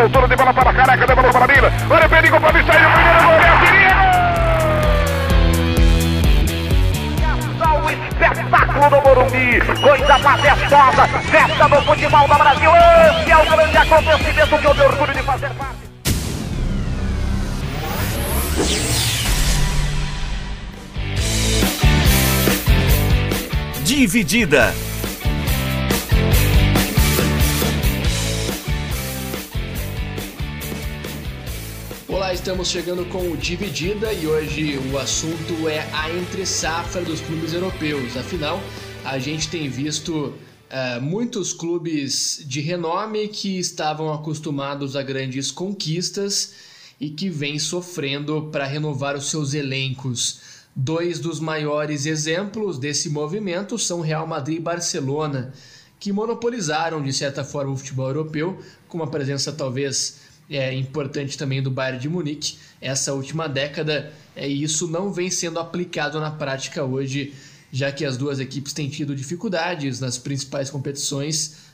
soltura de bola para Careca, demorou para Mila. Olha o perigo, pode sair o primeiro gol, é o perigo! Só o espetáculo do Morumbi, coisa majestosa, festa no futebol do Brasil. Esse é o grande acontecimento que eu tenho orgulho de fazer parte. Dividida. Olá, estamos chegando com o Dividida e hoje o assunto é a entre-safra dos clubes europeus. Afinal, a gente tem visto muitos clubes de renome que estavam acostumados a grandes conquistas e que vêm sofrendo para renovar os seus elencos. Dois dos maiores exemplos desse movimento são Real Madrid e Barcelona, que monopolizaram, de certa forma, o futebol europeu, com uma presença talvez importante também do Bayern de Munique essa última década, e isso não vem sendo aplicado na prática hoje, já que as duas equipes têm tido dificuldades nas principais competições,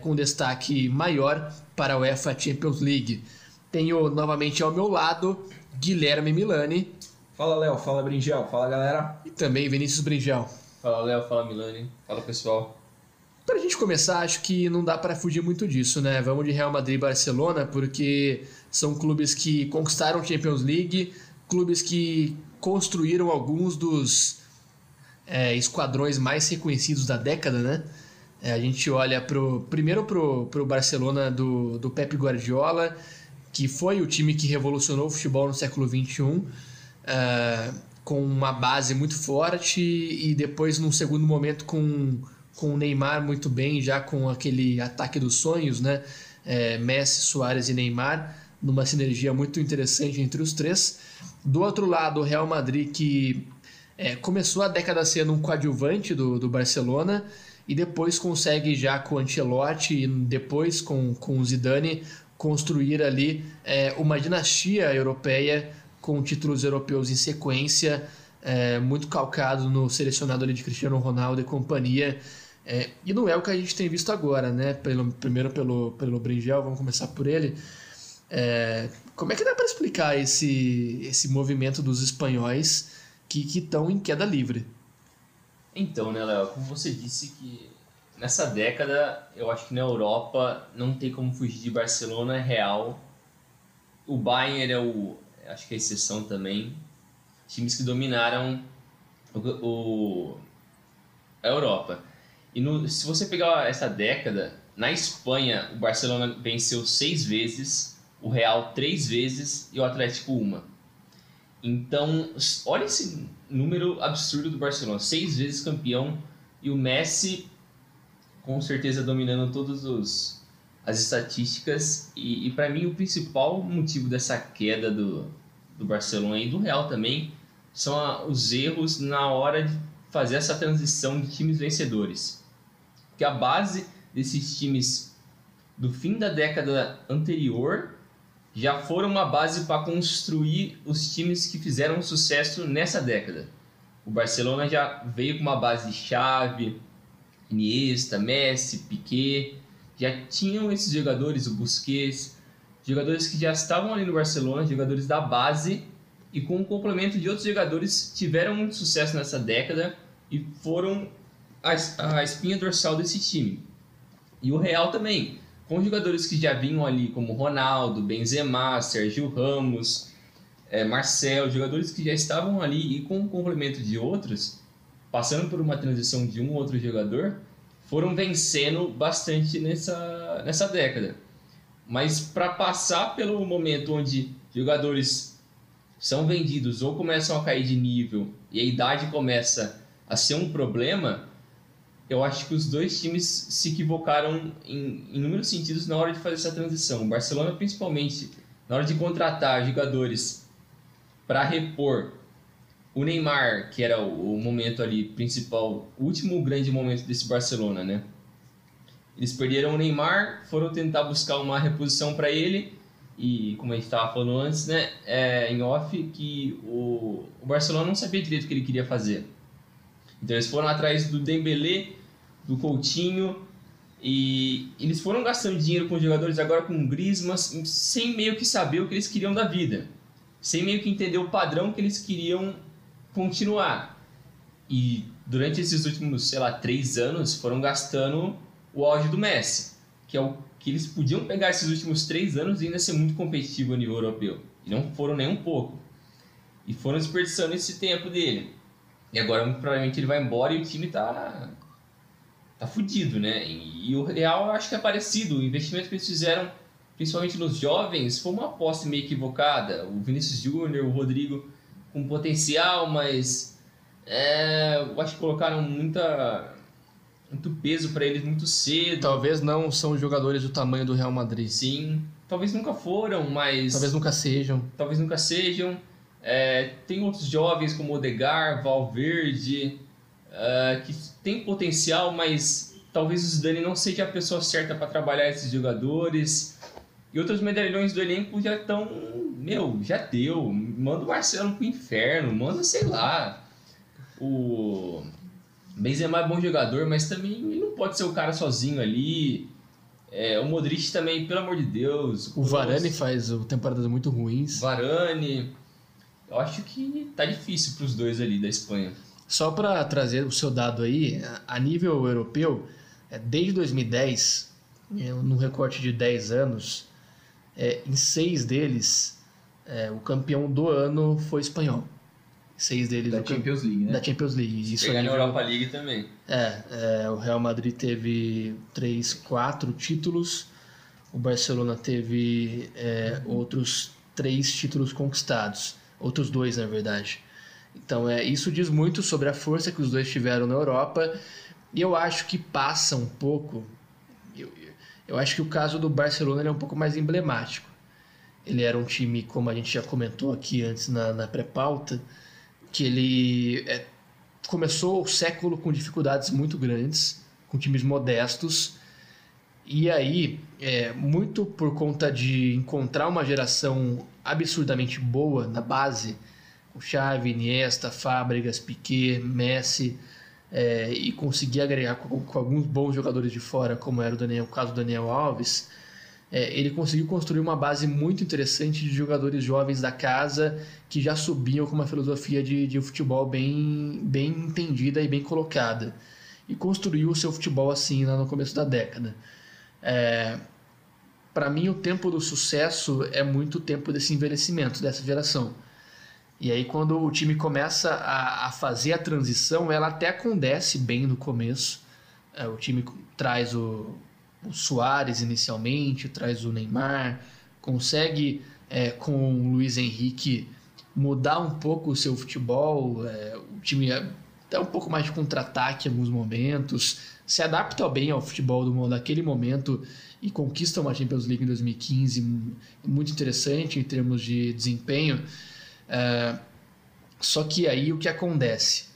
com destaque maior para a UEFA Champions League. Tenho novamente ao meu lado Guilherme Milani. Fala, Léo. Fala, Bringel. Fala, galera. E também Vinícius Bringel. Fala, Léo. Fala, Milani. Fala, pessoal. Pra gente começar, acho que não dá pra fugir muito disso, né? Vamos de Real Madrid e Barcelona, porque são clubes que conquistaram Champions League, clubes que construíram alguns dos esquadrões mais reconhecidos da década, né? A gente olha pro Barcelona do Pep Guardiola, que foi o time que revolucionou o futebol no século XXI, com uma base muito forte e depois num segundo momento com o Neymar muito bem, já com aquele ataque dos sonhos, né? Messi, Suárez e Neymar, numa sinergia muito interessante entre os três. Do outro lado, o Real Madrid, que começou a década sendo um coadjuvante do Barcelona e depois consegue, já com o Ancelotti e depois com o Zidane, construir ali uma dinastia europeia com títulos europeus em sequência, muito calcado no selecionado ali de Cristiano Ronaldo e companhia. E não é o que a gente tem visto agora, né? Primeiro pelo Bringel, vamos começar por ele. Como é que dá para explicar esse movimento dos espanhóis que estão em queda livre? Então, né, Léo, como você disse, que nessa década, eu acho que na Europa não tem como fugir de Barcelona, Real. O Bayern é acho que é exceção também, times que dominaram a Europa. E se você pegar essa década, na Espanha o Barcelona venceu 6 vezes, o Real 3 vezes e o Atlético 1. Então, olha esse número absurdo do Barcelona, 6 vezes campeão, e o Messi com certeza dominando todos as estatísticas, e para mim o principal motivo dessa queda do Barcelona e do Real também são os erros na hora de fazer essa transição de times vencedores. Porque a base desses times do fim da década anterior já foram uma base para construir os times que fizeram sucesso nessa década. O Barcelona já veio com uma base de Xavi, Iniesta, Messi, Piqué. Já tinham esses jogadores, o Busquets, jogadores que já estavam ali no Barcelona, jogadores da base, e com o complemento de outros jogadores tiveram muito sucesso nessa década e foram a espinha dorsal desse time. E o Real também, com jogadores que já vinham ali como Ronaldo, Benzema, Sérgio Ramos, Marcelo, jogadores que já estavam ali, e com o complemento de outros, passando por uma transição de um ou outro jogador, foram vencendo bastante nessa década. Mas para passar pelo momento onde jogadores são vendidos ou começam a cair de nível e a idade começa a ser um problema, eu acho que os dois times se equivocaram em inúmeros sentidos na hora de fazer essa transição. O Barcelona, principalmente, na hora de contratar jogadores para repor o Neymar, que era o momento ali principal, o último grande momento desse Barcelona, né? Eles perderam o Neymar, foram tentar buscar uma reposição para ele, e como a gente estava falando antes, né, em off, que o Barcelona não sabia direito o que ele queria fazer. Então eles foram atrás do Dembélé, do Coutinho, E eles foram gastando dinheiro com os jogadores, agora com o Griezmann, sem meio que saber o que eles queriam da vida, sem meio que entender o padrão que eles queriam continuar. E durante esses últimos, 3 anos, foram gastando o auge do Messi, que é o que eles podiam pegar esses últimos 3 anos e ainda ser muito competitivo a nível europeu. E não foram nem um pouco. E foram desperdiçando esse tempo dele. E agora, muito provavelmente, ele vai embora e o time tá fudido, né? E o Real, eu acho que é parecido. O investimento que eles fizeram, principalmente nos jovens, foi uma aposta meio equivocada. O Vinícius Júnior, o Rodrigo, com potencial, mas eu acho que colocaram muito peso para eles muito cedo. Talvez não são jogadores do tamanho do Real Madrid. Sim, talvez nunca foram, mas... Talvez nunca sejam. Tem outros jovens como Odegaard, Valverde, que tem potencial, mas talvez o Zidane não seja a pessoa certa para trabalhar esses jogadores. E outros medalhões do elenco já estão... já deu. Manda o Marcelo pro inferno, manda, sei lá. O Benzema é bom jogador, mas também ele não pode ser o cara sozinho ali. O Modric também, pelo amor de Deus. O Varane faz temporadas muito ruins. Eu acho que tá difícil para os dois ali da Espanha. Só para trazer o seu dado aí, a nível europeu, desde 2010, num recorte de 10 anos, em 6 deles, o campeão do ano foi espanhol. 6 deles da Champions League, né? Da Champions League. Isso aí na Europa League também. O Real Madrid teve 4 títulos, o Barcelona teve outros 3 títulos conquistados, outros 2 na verdade. Então isso diz muito sobre a força que os dois tiveram na Europa, e eu acho que passa um pouco. Eu acho que o caso do Barcelona ele é um pouco mais emblemático. Ele era um time, como a gente já comentou aqui antes na pré-pauta, que ele começou o século com dificuldades muito grandes, com times modestos, e aí, muito por conta de encontrar uma geração absurdamente boa na base, o Xavi, Iniesta, Fábregas, Piqué, Messi, e conseguir agregar com alguns bons jogadores de fora, como era o caso do Daniel Alves, ele conseguiu construir uma base muito interessante de jogadores jovens da casa que já subiam com uma filosofia de futebol bem entendida e bem colocada. E construiu o seu futebol assim lá no começo da década. Para mim, o tempo do sucesso é muito o tempo desse envelhecimento, dessa geração. E aí, quando o time começa a fazer a transição, ela até acontece bem no começo. O time traz o Suárez inicialmente, traz o Neymar, consegue com o Luiz Henrique mudar um pouco o seu futebol, o time dá um pouco mais de contra-ataque em alguns momentos, se adapta bem ao futebol daquele momento e conquista uma Champions League em 2015, muito interessante em termos de desempenho. Só que aí o que acontece?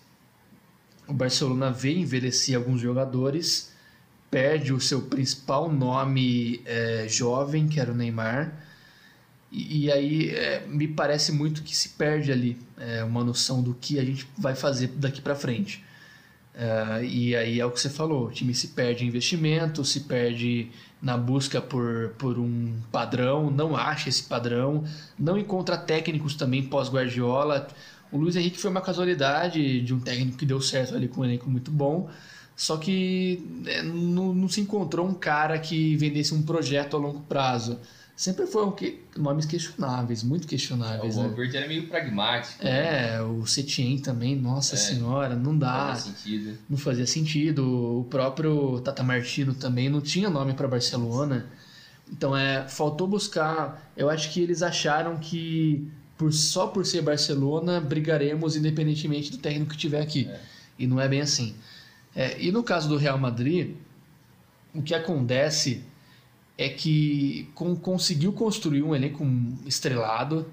O Barcelona vê envelhecer alguns jogadores, perde o seu principal nome jovem, que era o Neymar, e aí me parece muito que se perde ali uma noção do que a gente vai fazer daqui para frente. E aí é o que você falou, o time se perde em investimento, se perde na busca por um padrão, não acha esse padrão, não encontra técnicos também pós-Guardiola. O Luiz Henrique foi uma casualidade de um técnico que deu certo ali com um elenco muito bom, só que não se encontrou um cara que vendesse um projeto a longo prazo. Sempre foram nomes questionáveis, muito questionáveis. O Valverde era meio pragmático. O Setien também, nossa senhora, não dá. Não fazia sentido. O próprio Tata Martino também não tinha nome para Barcelona. Então faltou buscar. Eu acho que eles acharam que só por ser Barcelona brigaremos independentemente do técnico que tiver aqui. E não é bem assim. E no caso do Real Madrid, o que acontece é que conseguiu construir um elenco estrelado.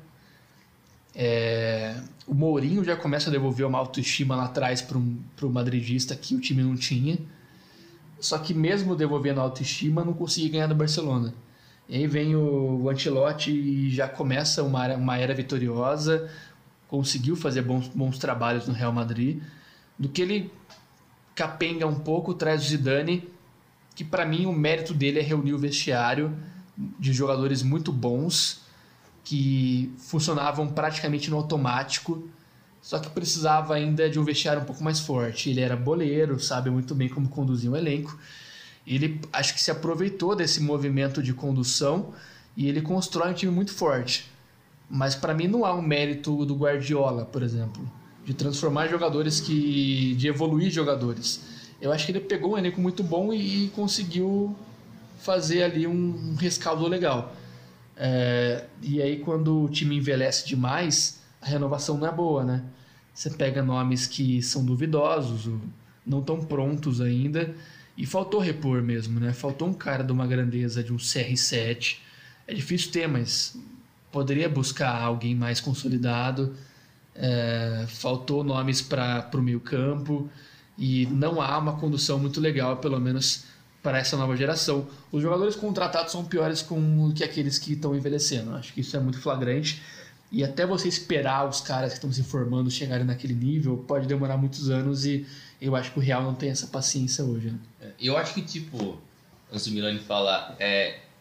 O Mourinho já começa a devolver uma autoestima lá atrás para o madridista que o time não tinha. Só que mesmo devolvendo a autoestima, não conseguia ganhar do Barcelona. E aí vem o Ancelotti e já começa uma era vitoriosa. Conseguiu fazer bons trabalhos no Real Madrid. Do que ele capenga um pouco, traz o Zidane, que para mim o mérito dele é reunir o vestiário de jogadores muito bons que funcionavam praticamente no automático, só que precisava ainda de um vestiário um pouco mais forte. Ele era boleiro, sabe muito bem como conduzir um elenco. Ele acho que se aproveitou desse movimento de condução e ele constrói um time muito forte. Mas para mim não há um mérito do Guardiola, por exemplo, de transformar jogadores, de evoluir jogadores. Eu acho que ele pegou um elenco muito bom e conseguiu fazer ali um rescaldo legal. E aí quando o time envelhece demais, a renovação não é boa, né? Você pega nomes que são duvidosos, não tão prontos ainda, e faltou repor mesmo, né? Faltou um cara de uma grandeza, de um CR7. É difícil ter, mas poderia buscar alguém mais consolidado. Faltou nomes para o meio campo e não há uma condução muito legal, pelo menos para essa nova geração. Os jogadores contratados são piores que aqueles que estão envelhecendo. Acho que isso é muito flagrante. E até você esperar os caras que estão se formando chegarem naquele nível pode demorar muitos anos, e eu acho que o Real não tem essa paciência hoje, né? Eu acho que, antes do Milani falar,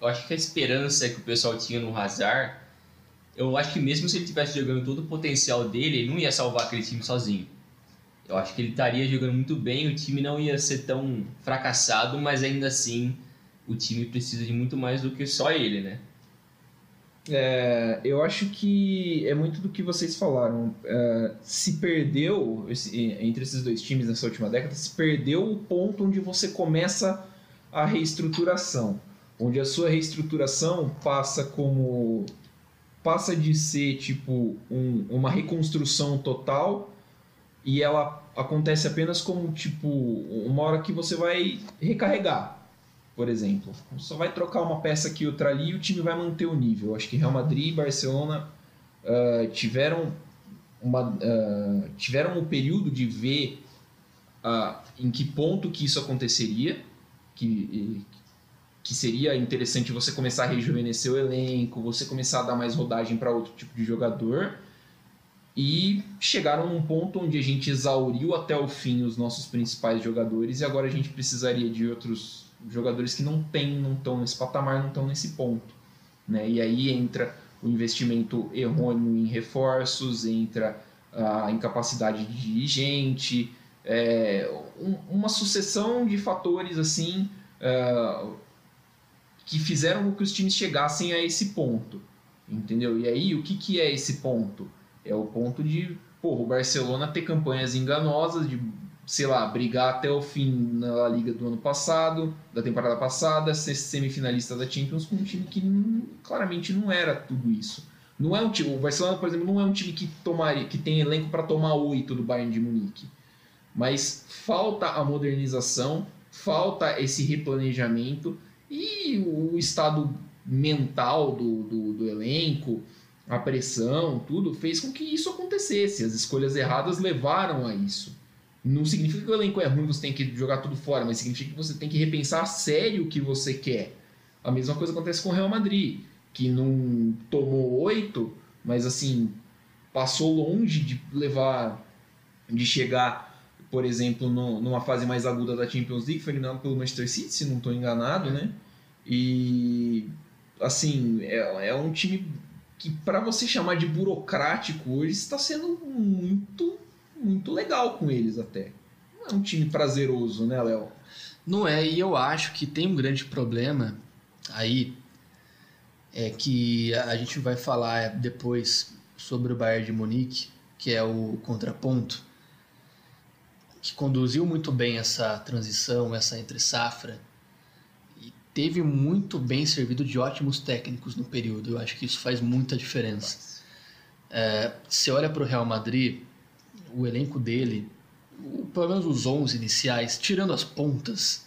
eu acho que a esperança que o pessoal tinha no Hazard, eu acho que mesmo se ele estivesse jogando todo o potencial dele, ele não ia salvar aquele time sozinho. Eu acho que ele estaria jogando muito bem, o time não ia ser tão fracassado, mas ainda assim o time precisa de muito mais do que só ele, né? Eu acho que é muito do que vocês falaram. Se perdeu, entre esses dois times nessa última década, se perdeu o ponto onde você começa a reestruturação. Onde a sua reestruturação passa de ser uma reconstrução total, e ela acontece apenas como uma hora que você vai recarregar, por exemplo. Só vai trocar uma peça aqui, outra ali, e o time vai manter o nível. Acho que Real Madrid e Barcelona tiveram um período de ver em que ponto que isso aconteceria, que seria interessante você começar a rejuvenescer o elenco, você começar a dar mais rodagem para outro tipo de jogador, e chegaram num ponto onde a gente exauriu até o fim os nossos principais jogadores, e agora a gente precisaria de outros jogadores que não estão nesse patamar, não estão nesse ponto, né? E aí entra o investimento errôneo em reforços, entra a incapacidade de dirigente, uma sucessão de fatores assim que fizeram com que os times chegassem a esse ponto, entendeu? E aí, o que é esse ponto? É o ponto de, o Barcelona ter campanhas enganosas, de, brigar até o fim na La Liga do ano passado, da temporada passada, ser semifinalista da Champions com um time que claramente não era tudo isso. Não é um time, o Barcelona, por exemplo, não é um time que tem elenco para tomar 8 do Bayern de Munique, mas falta a modernização, falta esse replanejamento, e o estado mental do elenco, a pressão, tudo, fez com que isso acontecesse. As escolhas erradas levaram a isso. Não significa que o elenco é ruim, você tem que jogar tudo fora, mas significa que você tem que repensar a sério o que você quer. A mesma coisa acontece com o Real Madrid, que não tomou 8, mas assim, passou longe de chegar, por exemplo, numa fase mais aguda da Champions League, foi eliminado pelo Manchester City, se não estou enganado, né? E, assim, é um time que, para você chamar de burocrático hoje, está sendo muito, muito legal com eles até. Não é um time prazeroso, né, Léo? Não é, e eu acho que tem um grande problema aí, que a gente vai falar depois sobre o Bayern de Munique, que é o contraponto, que conduziu muito bem essa transição, essa entre-safra, e teve muito bem servido de ótimos técnicos no período. Eu acho que isso faz muita diferença. Você olha para o Real Madrid, o elenco dele, pelo menos os 11 iniciais, tirando as pontas,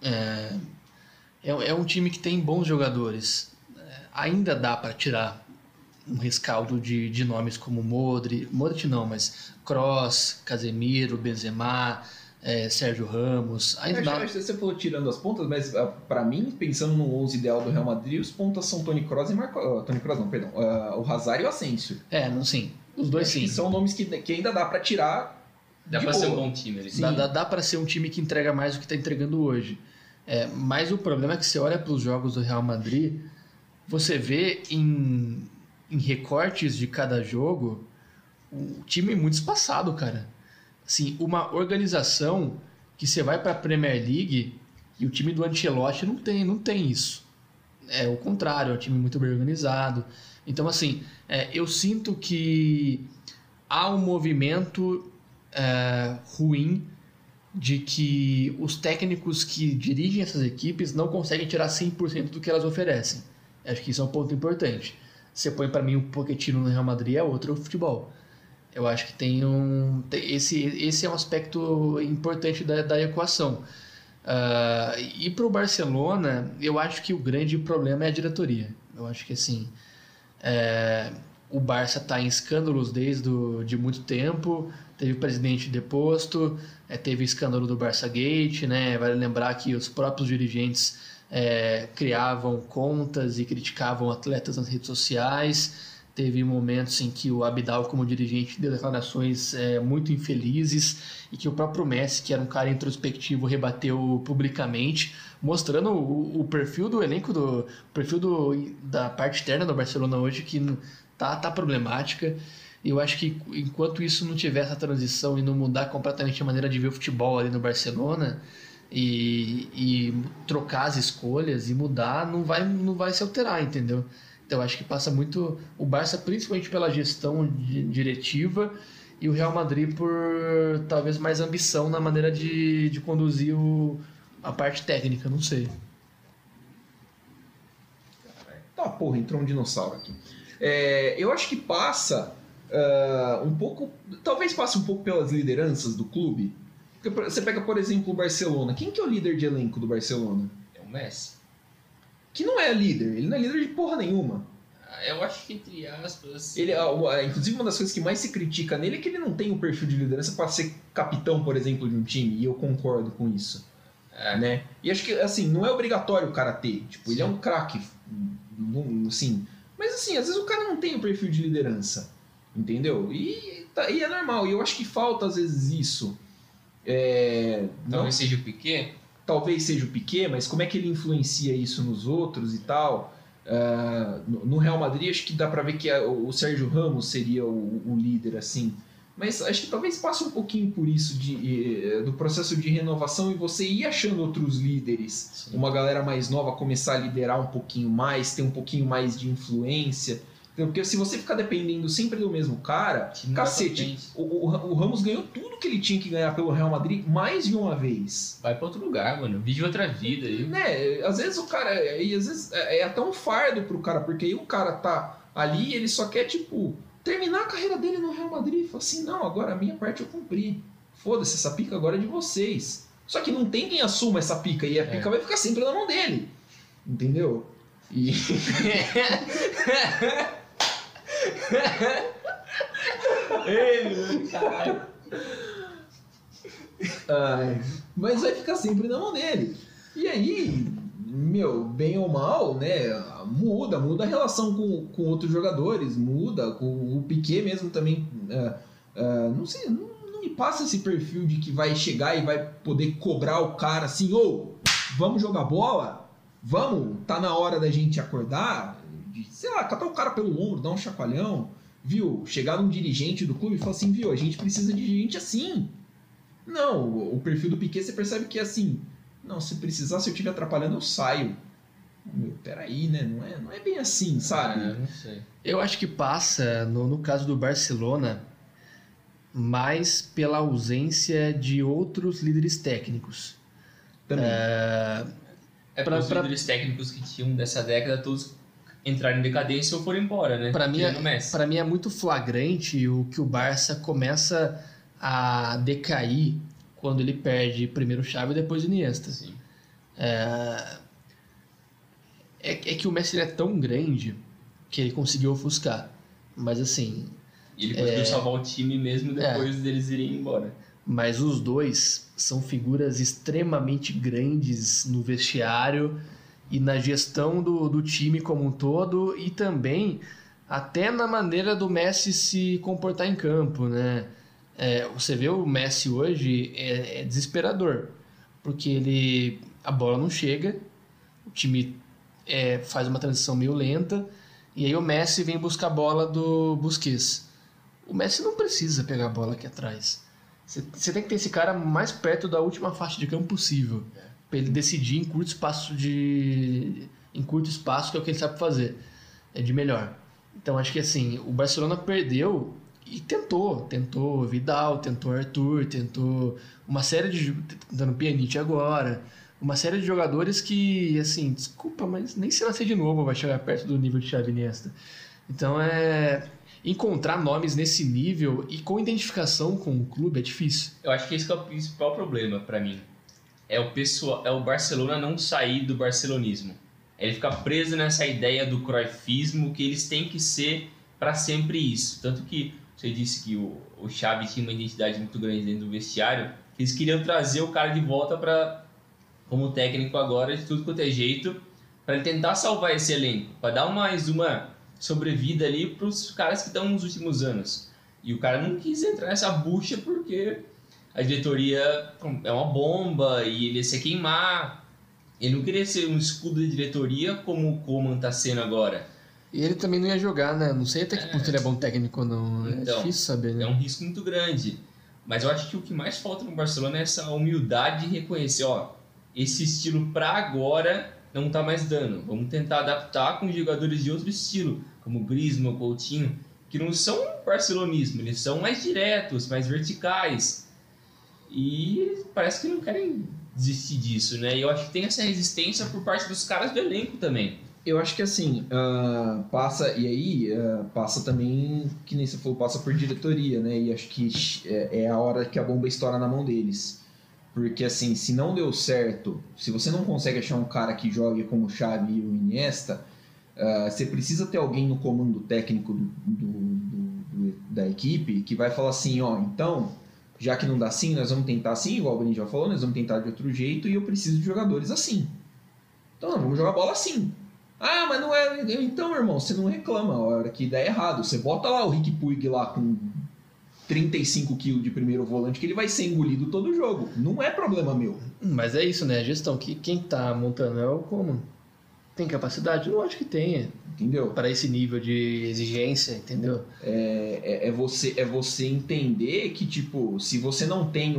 é um time que tem bons jogadores. Ainda dá para tirar um rescaldo de nomes como Modric não, mas Kroos, Casemiro, Benzema, Sérgio Ramos. Acho que você falou tirando as pontas, mas para mim, pensando no 11 ideal do Real Madrid, os pontas são Toni Kroos e o Hazard e o Asensio. Sim, os dois sim. São nomes que ainda dá para tirar. Dá para ser um bom time. Dá para ser um time que entrega mais do que está entregando hoje. Mas o problema é que você olha para os jogos do Real Madrid, você vê em recortes de cada jogo o time muito espaçado, cara. Assim, uma organização que você vai para a Premier League e o time do Ancelotti não tem isso. É o contrário, é um time muito bem organizado. Então, assim, eu sinto que há um movimento ruim de que os técnicos que dirigem essas equipes não conseguem tirar 100% do que elas oferecem. Acho que isso é um ponto importante. Você põe para mim o Pochettino no Real Madrid, é outro futebol. Eu acho que esse é um aspecto importante da equação. E para o Barcelona, eu acho que o grande problema é a diretoria. Eu acho que assim, o Barça está em escândalos de muito tempo. Teve o presidente deposto, teve o escândalo do Barça Gate, né? Vale lembrar que os próprios dirigentes criavam contas e criticavam atletas nas redes sociais. Teve momentos em que o Abidal, como dirigente, deu declarações muito infelizes e que o próprio Messi, que era um cara introspectivo, rebateu publicamente, mostrando o perfil do elenco, da parte externa do Barcelona hoje, que tá problemática. E eu acho que enquanto isso não tiver essa transição e não mudar completamente a maneira de ver o futebol ali no Barcelona e trocar as escolhas e mudar, não vai se alterar, entendeu? Então, acho que passa muito o Barça, principalmente pela gestão diretiva, e o Real Madrid por talvez mais ambição na maneira de conduzir a parte técnica, não sei. Tá, porra, entrou um dinossauro aqui. Eu acho que passa um pouco, talvez passe um pouco pelas lideranças do clube. Você pega, por exemplo, o Barcelona. Quem que é o líder de elenco do Barcelona? É o Messi. Que não é líder, ele não é líder de porra nenhuma. Eu acho que, entre aspas... Ele, inclusive, uma das coisas que mais se critica nele é que ele não tem o perfil de liderança para ser capitão, por exemplo, de um time, e eu concordo com isso. Né? E acho que, assim, não é obrigatório o cara ter, tipo, sim, ele é um craque, assim, mas, assim, às vezes o cara não tem o perfil de liderança, entendeu? E é normal, e eu acho que falta, às vezes, isso. Talvez seja o Piqué... Talvez seja o Piqué, mas como é que ele influencia isso nos outros e tal? No Real Madrid, acho que dá pra ver que o Sérgio Ramos seria o líder, assim. Mas acho que talvez passe um pouquinho por isso do processo de renovação e você ir achando outros líderes. Sim. Uma galera mais nova começar a liderar um pouquinho mais, ter um pouquinho mais de influência. Porque se você ficar dependendo sempre do mesmo cara, cacete, o Ramos ganhou tudo que ele tinha que ganhar pelo Real Madrid mais de uma vez. Vai pra outro lugar, mano, vive outra vida aí. Né, às vezes o cara, e às vezes é até um fardo pro cara, porque aí o cara tá ali e ele só quer, tipo, terminar a carreira dele no Real Madrid. Fala assim, não, agora a minha parte eu cumpri, foda-se, essa pica agora é de vocês. Só que não tem quem assuma essa pica, e a pica vai ficar sempre na mão dele, entendeu? E... mas vai ficar sempre na mão dele. E aí, meu, bem ou mal, né? Muda a relação com outros jogadores, muda com o Piqué mesmo também. Não sei, não me passa esse perfil de que vai chegar e vai poder cobrar o cara assim, ou vamos jogar bola, vamos, tá na hora da gente acordar. Sei lá, catar o cara pelo ombro, dar um chacoalhão, viu? Chegar num dirigente do clube e falar assim, viu, a gente precisa de gente assim. Não, o perfil do Piqué, você percebe que é assim, não, se precisar, se eu estiver atrapalhando, eu saio. Meu, peraí, né? Não é bem assim, sabe? Não sei. Eu acho que passa, no caso do Barcelona, mais pela ausência de outros líderes técnicos. Também. Os líderes técnicos que tinham dessa década, todos... entrar em decadência ou for embora, né? Pra mim é muito flagrante o que o Barça começa a decair quando ele perde primeiro Xavi e depois Iniesta. Sim. É que o Messi é tão grande que ele conseguiu ofuscar, mas assim... E ele conseguiu salvar o time mesmo depois deles irem embora. Mas os dois são figuras extremamente grandes no vestiário... e na gestão do time como um todo, e também até na maneira do Messi se comportar em campo, né? Você vê o Messi hoje, é desesperador, porque ele a bola não chega, o time faz uma transição meio lenta, e aí o Messi vem buscar a bola do Busquets. O Messi não precisa pegar a bola aqui atrás. Você tem que ter esse cara mais perto da última faixa de campo possível, para ele decidir em curto espaço, que é o que ele sabe fazer, de melhor. Então acho que assim, o Barcelona perdeu e tentou Vidal, tentou Arthur, tentou uma série de... tentando Pjanic agora, uma série de jogadores que, assim, desculpa, mas nem se nascer de novo vai chegar perto do nível de Xavi e Iniesta. Então encontrar nomes nesse nível e com identificação com o clube é difícil. Eu acho que esse é o principal problema pra mim. É o Barcelona não sair do barcelonismo. Ele fica preso nessa ideia do Cruyffismo, que eles têm que ser para sempre isso. Tanto que você disse que o Xavi tinha uma identidade muito grande dentro do vestiário, que eles queriam trazer o cara de volta como técnico agora, de tudo quanto é jeito, para ele tentar salvar esse elenco, para dar mais uma sobrevida ali para os caras que estão nos últimos anos. E o cara não quis entrar nessa bucha porque a diretoria é uma bomba e ele ia se queimar. Ele não queria ser um escudo da diretoria como o Koeman está sendo agora. E ele também não ia jogar, né? Não sei até que ponto ele é bom técnico ou não. Então, é difícil saber, né? É um risco muito grande. Mas eu acho que o que mais falta no Barcelona é essa humildade de reconhecer, esse estilo para agora não tá mais dando. Vamos tentar adaptar com jogadores de outro estilo, como Griezmann, Coutinho, que não são barcelonismo, eles são mais diretos, mais verticais. E parece que não querem desistir disso, né? E eu acho que tem essa resistência por parte dos caras do elenco também. Eu acho que assim, passa também, que nem você falou, passa por diretoria, né? E acho que é a hora que a bomba estoura na mão deles. Porque assim, se não deu certo, se você não consegue achar um cara que jogue como o Xavi e o Iniesta, você precisa ter alguém no comando técnico da equipe que vai falar assim, então, já que não dá assim, nós vamos tentar assim, igual o Benito já falou, nós vamos tentar de outro jeito e eu preciso de jogadores assim. Então, nós vamos jogar bola assim. Ah, mas não é... Então, irmão, você não reclama a hora que dá errado. Você bota lá o Rick Puig lá com 35 quilos de primeiro volante, que ele vai ser engolido todo o jogo. Não é problema meu. Mas é isso, né? A gestão que quem tá montando é o Koeman. Tem capacidade? Eu acho que tem. Entendeu? Para esse nível de exigência, entendeu? É você entender que, tipo, se você não tem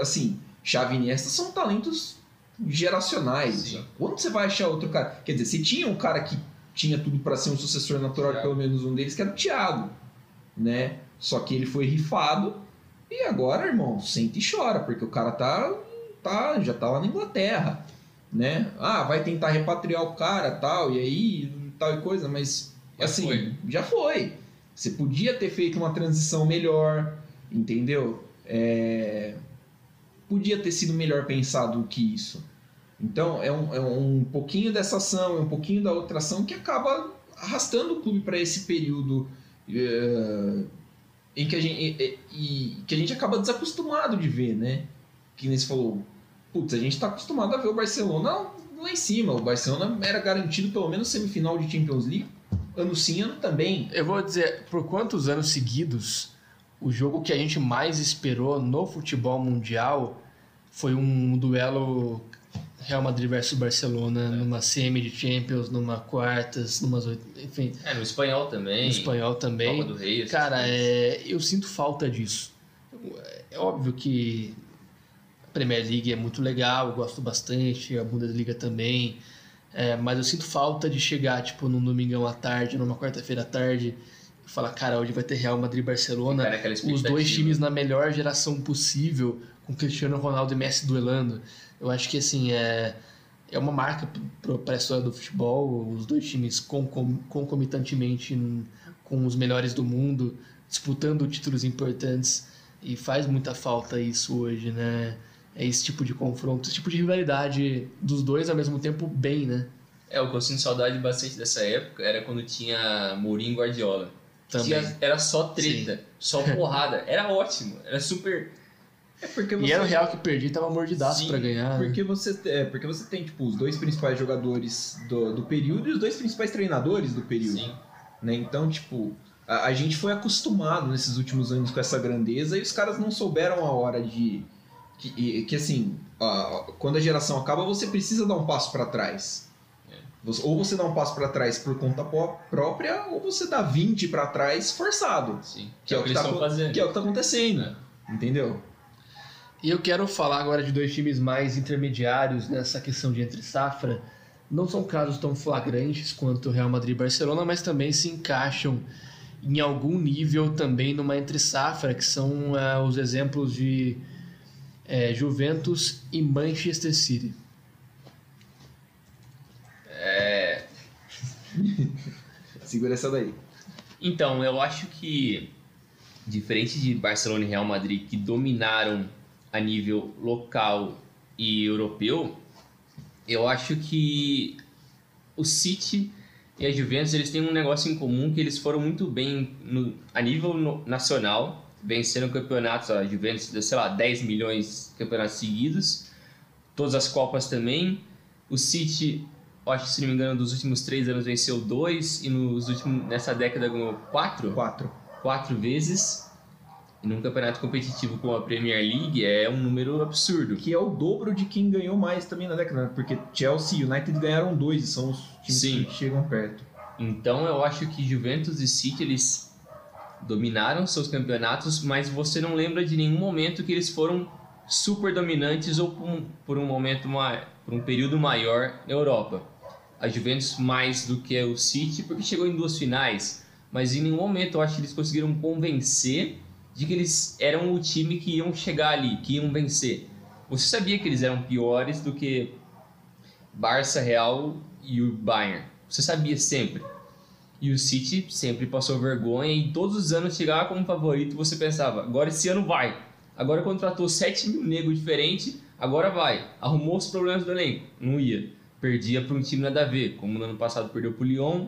assim, Xavi e Iniesta são talentos geracionais. Sim. Quando você vai achar outro cara? Quer dizer, se tinha um cara que tinha tudo para ser um sucessor natural, pelo menos um deles, que era o Thiago, né? Só que ele foi rifado e agora, irmão, sente e chora, porque o cara já tá lá na Inglaterra, né? Ah, vai tentar repatriar o cara, tal, e aí, tal e coisa, mas assim, já foi. Você podia ter feito uma transição melhor, entendeu? Podia ter sido melhor pensado que isso. Então, é um pouquinho dessa ação, é um pouquinho da outra ação que acaba arrastando o clube para esse período em que a gente acaba desacostumado de ver, né? Que nem você falou, putz, a gente tá acostumado a ver o Barcelona lá em cima. O Barcelona era garantido pelo menos semifinal de Champions League, ano sim, ano também. Eu vou dizer, por quantos anos seguidos, o jogo que a gente mais esperou no futebol mundial foi um duelo Real Madrid versus Barcelona numa semi de Champions, numa quartas, numas oitavas, enfim. No espanhol também. No espanhol também. Copa do Rei. Cara, eu sinto falta disso. É óbvio que a Premier League é muito legal, eu gosto bastante, a Bundesliga também, mas eu sinto falta de chegar, tipo, num domingão à tarde, numa quarta-feira à tarde, e falar, cara, hoje vai ter Real Madrid e Barcelona, os dois times na melhor geração possível, com Cristiano Ronaldo e Messi duelando. Eu acho que assim, é uma marca para a história do futebol, os dois times concomitantemente com os melhores do mundo, disputando títulos importantes, e faz muita falta isso hoje, né? É esse tipo de confronto, esse tipo de rivalidade dos dois ao mesmo tempo bem, né? O que eu sinto saudade bastante dessa época era quando tinha Mourinho e Guardiola. Também. Era só treta, sim, só porrada, era ótimo, era super... E era o Real que perdi, tava mordidaço pra ganhar. Porque você tem, tipo, os dois principais jogadores do período e os dois principais treinadores do período. Sim. Né? Então, tipo, a gente foi acostumado nesses últimos anos com essa grandeza e os caras não souberam a hora de que assim, quando a geração acaba, você precisa dar um passo para trás. Ou você dá um passo para trás por conta própria, ou você dá 20 para trás forçado. Sim, que é o que está acontecendo. É. Entendeu? E eu quero falar agora de dois times mais intermediários nessa questão de entre safra. Não são casos tão flagrantes quanto o Real Madrid e Barcelona, mas também se encaixam em algum nível também numa entre safra, que são os exemplos de Juventus e Manchester City. Segura essa daí. Então, eu acho que, diferente de Barcelona e Real Madrid, que dominaram a nível local e europeu, eu acho que o City e a Juventus, eles têm um negócio em comum, que eles foram muito bem a nível nacional, venceram campeonatos. A Juventus deu, 10 milhões de campeonatos seguidos, todas as Copas também. O City, eu acho que, se não me engano, dos últimos 3 anos venceu 2, e nessa década ganhou 4? 4 vezes. E num campeonato competitivo como a Premier League é um número absurdo. Que é o dobro de quem ganhou mais também na década, porque Chelsea e United ganharam 2, e são os times que chegam perto. Então eu acho que Juventus e City, eles dominaram seus campeonatos, mas você não lembra de nenhum momento que eles foram super dominantes ou por um período maior na Europa. A Juventus mais do que o City, porque chegou em 2 finais, mas em nenhum momento eu acho que eles conseguiram convencer de que eles eram o time que iam chegar ali, que iam vencer. Você sabia que eles eram piores do que Barça, Real e o Bayern. Você sabia sempre. E o City sempre passou vergonha, e todos os anos chegava como favorito, você pensava, agora esse ano vai. Agora contratou 7 mil negros diferentes, agora vai. Arrumou os problemas do elenco. Não ia. Perdia para um time nada a ver, como no ano passado perdeu para o Lyon,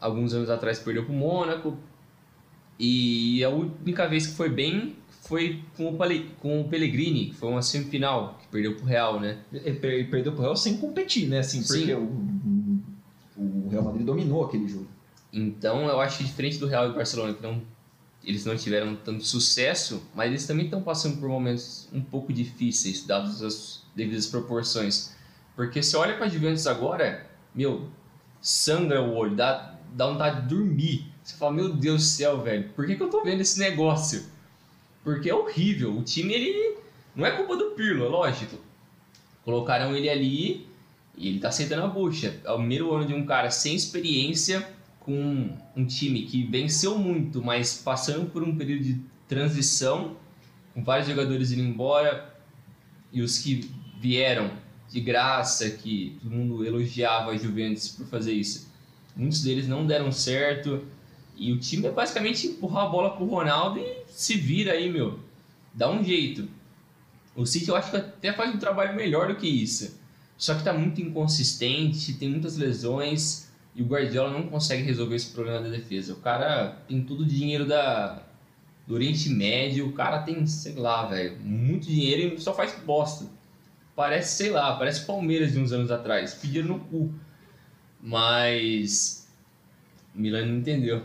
alguns anos atrás perdeu para o Mônaco. E a única vez que foi bem foi com o Pellegrini, que foi uma semifinal, que perdeu pro Real, né? Ele perdeu pro Real sem competir, né? Assim, porque o Real Madrid dominou aquele jogo. Então, eu acho que, diferente do Real e Barcelona, que eles não tiveram tanto sucesso, mas eles também estão passando por momentos um pouco difíceis, dadas as devidas proporções. Porque se olha pra Juventus agora, sangra o olho, dá vontade de dormir. Você fala, meu Deus do céu, velho, por que eu tô vendo esse negócio? Porque é horrível. O time, ele... Não é culpa do Pirlo, é lógico. Colocaram ele ali e ele tá aceitando a bucha. É o primeiro ano de um cara sem experiência, com um time que venceu muito, mas passando por um período de transição, com vários jogadores indo embora, e os que vieram de graça, que todo mundo elogiava a Juventus por fazer isso, muitos deles não deram certo. E o time é basicamente empurrar a bola pro Ronaldo e se vira aí, dá um jeito. O City, eu acho que até faz um trabalho melhor do que isso. Só que tá muito inconsistente, tem muitas lesões, e o Guardiola não consegue resolver esse problema da defesa. O cara tem todo o dinheiro do Oriente Médio, o cara tem, muito dinheiro e só faz bosta. Parece, parece Palmeiras de uns anos atrás, pediram no cu. Mas... Milani não entendeu.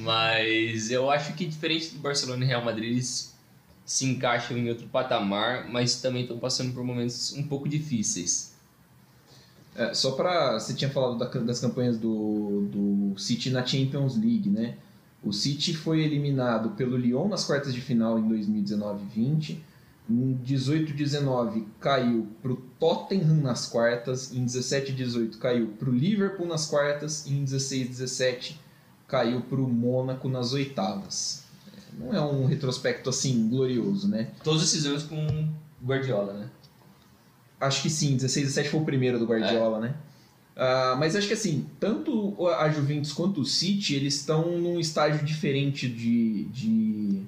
Mas eu acho que, diferente do Barcelona e Real Madrid, eles se encaixam em outro patamar, mas também estão passando por momentos um pouco difíceis. Só para... Você tinha falado das campanhas do City na Champions League, né? O City foi eliminado pelo Lyon nas quartas de final em 2019-20. Em 18-19 caiu para o Tottenham nas quartas, em 17-18 caiu para o Liverpool nas quartas, e em 16-17 caiu para o Mônaco nas oitavas. Não é um retrospecto assim glorioso, né? Todos esses anos com Guardiola, né? Acho que sim, 16-17 foi o primeiro do Guardiola, né? Mas acho que assim, tanto a Juventus quanto o City, eles estão num estágio diferente de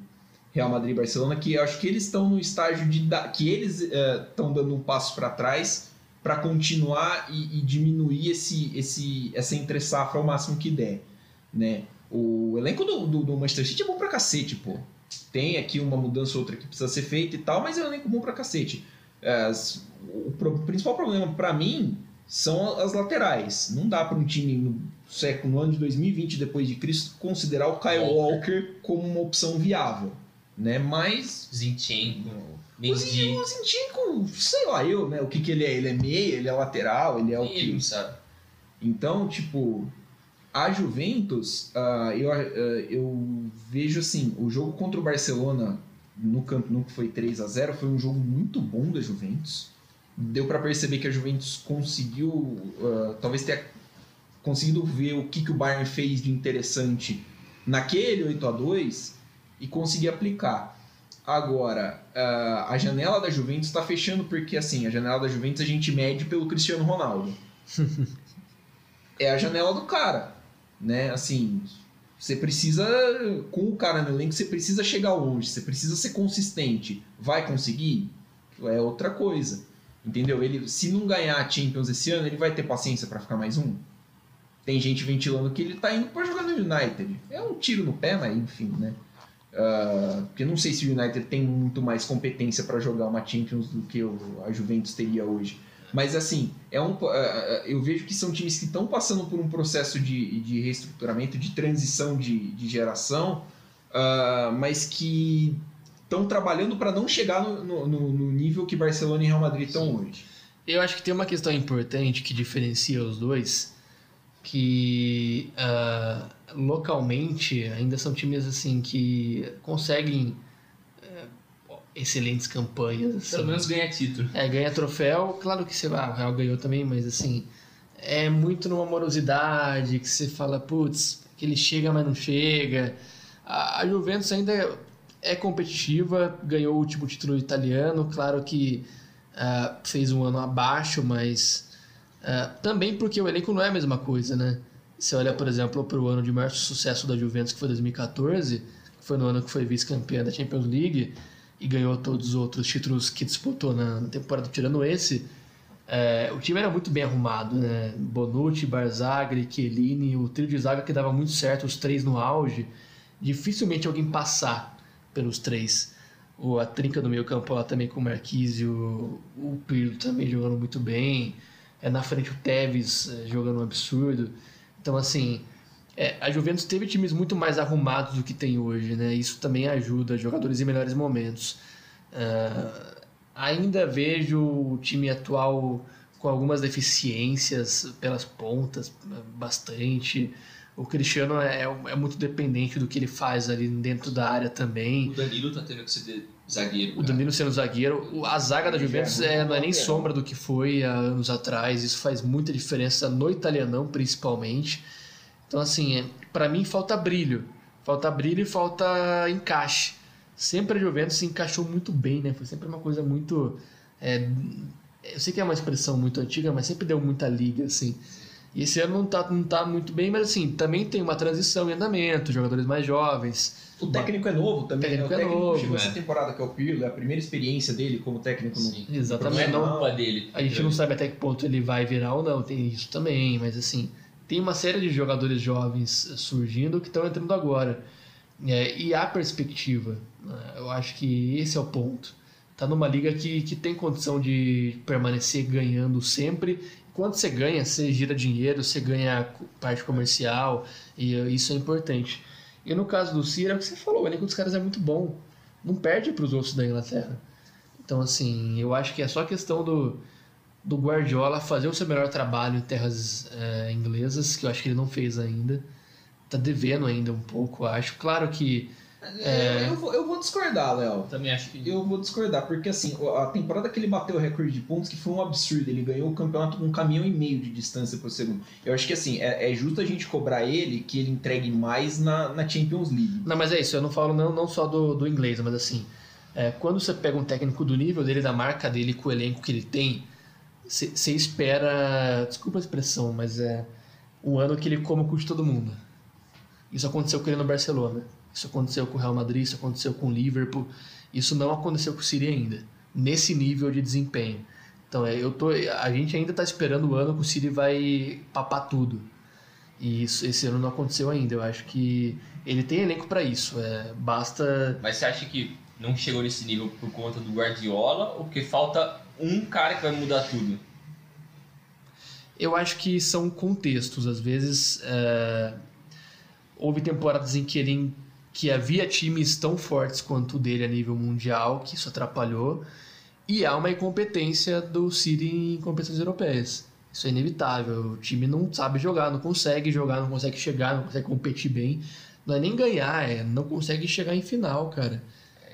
Real Madrid e Barcelona, que eu acho que eles estão no estágio que eles estão dando um passo para trás para continuar e diminuir essa entre-safra ao máximo que der, né? O elenco do Manchester City é bom pra cacete, pô. Tem aqui uma mudança ou outra que precisa ser feita e tal, mas é um elenco bom pra cacete. O principal problema para mim são as laterais. Não dá para um time no ano de 2020 depois de Cristo considerar o Kyle Walker como uma opção viável. né? Mas Zinchenko, Mendy, o Zinchenko, sei lá eu, né? O que ele é? Ele é meia, ele é lateral, ele é o que, sabe? Então, tipo, a Juventus, eu vejo assim, o jogo contra o Barcelona no Camp Nou, que foi 3-0, foi um jogo muito bom da Juventus. Deu pra perceber que a Juventus conseguiu, talvez tenha conseguido ver o que o Bayern fez de interessante naquele 8-2 e conseguir aplicar. Agora, a janela da Juventus está fechando, porque assim, a janela da Juventus a gente mede pelo Cristiano Ronaldo. É a janela do cara, né? Assim, você precisa, com o cara no elenco, você precisa chegar longe, você precisa ser consistente. Vai conseguir? É outra coisa. Entendeu? Ele, se não ganhar a Champions esse ano, ele vai ter paciência para ficar mais um? Tem gente ventilando que ele tá indo para jogar no United. É um tiro no pé, mas enfim, né? Porque eu não sei se o United tem muito mais competência para jogar uma Champions do que a Juventus teria hoje. Mas assim, eu vejo que são times que estão passando por um processo de reestruturamento, de transição de geração, mas que estão trabalhando para não chegar no nível que Barcelona e Real Madrid estão hoje. Eu acho que tem uma questão importante que diferencia os dois, que localmente ainda são times assim que conseguem excelentes campanhas. Assim, pelo menos ganha título. É, ganha troféu. Claro que, sei lá, o Real ganhou também, mas assim, é muito numa morosidade que você fala, putz, que ele chega, mas não chega. A Juventus ainda é competitiva, ganhou o último título italiano, claro que fez um ano abaixo, mas... também porque o elenco não é a mesma coisa, né? Você olha, por exemplo, para o ano de maior sucesso da Juventus, que foi 2014, que foi no ano que foi vice-campeã da Champions League e ganhou todos os outros títulos que disputou na temporada, tirando esse. O time era muito bem arrumado, né? Bonucci, Barzagli, Chiellini, o trio de zaga que dava muito certo, os três no auge. Dificilmente alguém passar pelos três. A trinca do meio campo lá também com o Marquísio, o Pirlo também jogando muito bem. Na frente o Tevez jogando um absurdo. Então, assim, a Juventus teve times muito mais arrumados do que tem hoje, né? Isso também ajuda jogadores em melhores momentos. Ainda vejo o time atual com algumas deficiências pelas pontas, bastante. O Cristiano é muito dependente do que ele faz ali dentro da área também. O Danilo tá tendo que ser zagueiro. O Danilo sendo zagueiro. A zaga da Juventus não é nem sombra do que foi há anos atrás. Isso faz muita diferença no italianão, principalmente. Então, assim, pra mim falta brilho. Falta brilho e falta encaixe. Sempre a Juventus se encaixou muito bem, né? Foi sempre uma coisa muito... eu sei que é uma expressão muito antiga, mas sempre deu muita liga, assim... E esse ano não tá muito bem, mas assim, também tem uma transição em andamento, jogadores mais jovens. O técnico é novo também, né? O técnico é novo, chegou essa temporada, que é o Pirlo, é a primeira experiência dele como técnico. Sim, no... Exatamente. Não é dele. A gente não sabe até que ponto ele vai virar ou não, tem isso também, mas assim, tem uma série de jogadores jovens surgindo que estão entrando agora. E há perspectiva, eu acho que esse é o ponto. Tá numa liga que tem condição de permanecer ganhando sempre. Quando você ganha, você gira dinheiro, você ganha parte comercial, e isso é importante. E no caso do City, é o que você falou, o elenco dos caras é muito bom, não perde para os outros da Inglaterra. Então, assim, eu acho que é só questão do Guardiola fazer o seu melhor trabalho em terras inglesas, que eu acho que ele não fez ainda, tá devendo ainda um pouco, acho. Claro que... Eu vou discordar, Léo. Também acho que... Eu vou discordar, porque assim, a temporada que ele bateu o recorde de pontos, que foi um absurdo, ele ganhou o campeonato com 1,5 km de distância pro segundo. Eu acho que assim, é justo a gente cobrar ele que ele entregue mais na Champions League. Não, mas é isso, eu não falo não só do inglês, mas assim, quando você pega um técnico do nível dele, da marca dele, com o elenco que ele tem, você espera, desculpa a expressão, mas é um ano que ele come o cu de todo mundo. Isso aconteceu com ele no Barcelona. Isso aconteceu com o Real Madrid, isso aconteceu com o Liverpool, isso não aconteceu com o City ainda, nesse nível de desempenho. Então, a gente ainda está esperando o ano que o City vai papar tudo. E esse ano não aconteceu ainda. Eu acho que ele tem elenco para isso, basta... Mas você acha que não chegou nesse nível por conta do Guardiola ou porque falta um cara que vai mudar tudo? Eu acho que são contextos. Às vezes, houve temporadas em que ele que havia times tão fortes quanto o dele a nível mundial, que isso atrapalhou, e há uma incompetência do City em competições europeias. Isso é inevitável, o time não sabe jogar, não consegue chegar, não consegue competir bem, não é nem ganhar, não consegue chegar em final, cara.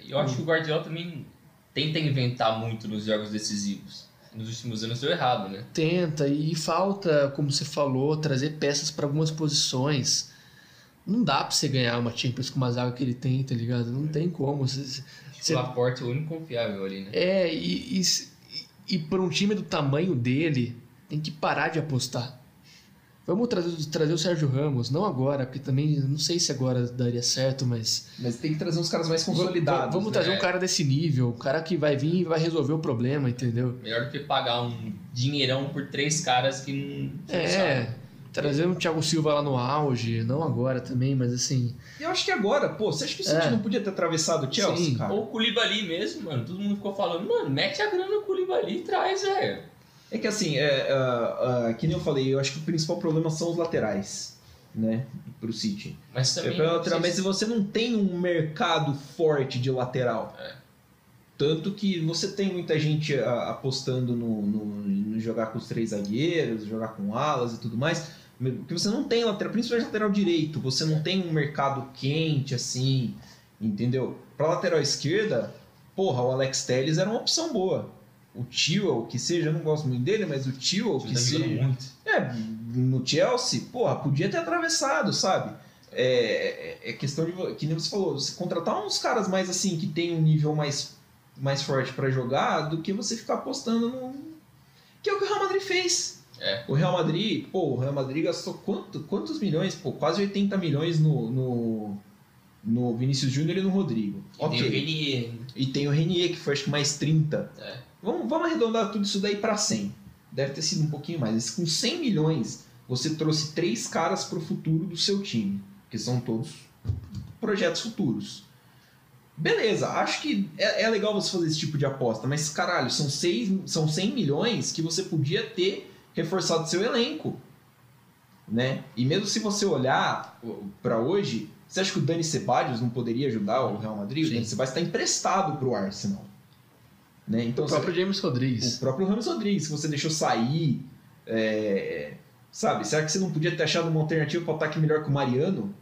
Eu acho que o Guardiola também tenta inventar muito nos jogos decisivos. Nos últimos anos deu errado, né? Tenta, e falta, como você falou, trazer peças para algumas posições. Não dá pra você ganhar uma Champions com uma zaga que ele tem, tá ligado? Não tem como. O Laporte é o único confiável ali, né? É, e por um time do tamanho dele, tem que parar de apostar. Vamos trazer o Sérgio Ramos, não agora, porque também não sei se agora daria certo, mas... Mas tem que trazer uns caras mais consolidados. Vamos trazer um cara desse nível, um cara que vai vir e vai resolver o problema, entendeu? Melhor do que pagar um dinheirão por três caras que não... Trazer um Thiago Silva lá no auge, não agora também, mas assim... Eu acho que agora, pô, você acha que o City não podia ter atravessado o Chelsea, sim, cara? Ou o Koulibaly mesmo, mano, todo mundo ficou falando, mano, mete a grana no Koulibaly e traz, velho. É que assim, que nem eu falei, eu acho que o principal problema são os laterais, né, pro City. Mas também... Mas você não tem um mercado forte de lateral. É. Tanto que você tem muita gente apostando no jogar com os três zagueiros, jogar com alas e tudo mais, porque você não tem lateral, principalmente lateral direito, você não tem um mercado quente assim, entendeu? Pra lateral esquerda, porra, o Alex Telles era uma opção boa. O Tio, que seja, eu não gosto muito dele, mas o Tio, que seja... Muito. No Chelsea, porra, podia ter atravessado, sabe? É questão de... Que nem você falou, você contratar uns caras mais assim, que tem um nível mais forte pra jogar, do que você ficar apostando no... Que é o que o Real Madrid fez. É. O Real Madrid gastou quantos milhões? Pô, quase 80 milhões no Vinícius Júnior e no Rodrigo. Tem o Renier. E tem o Renier, que foi acho que mais 30. É. Vamos arredondar tudo isso daí para 100. Deve ter sido um pouquinho mais. Com 100 milhões, você trouxe 3 caras para o futuro do seu time, que são todos projetos futuros. Beleza, acho que é legal você fazer esse tipo de aposta, mas caralho, são 100 milhões que você podia ter reforçado seu elenco, né? E mesmo se você olhar para hoje, você acha que o Dani Ceballos não poderia ajudar o Real Madrid? Sim. O Dani Ceballos está emprestado para o Arsenal. Né? Então, o próprio James Rodrigues. O próprio James Rodrigues, que você deixou sair. Sabe? Será que você não podia ter achado uma alternativa para o ataque melhor que o Mariano?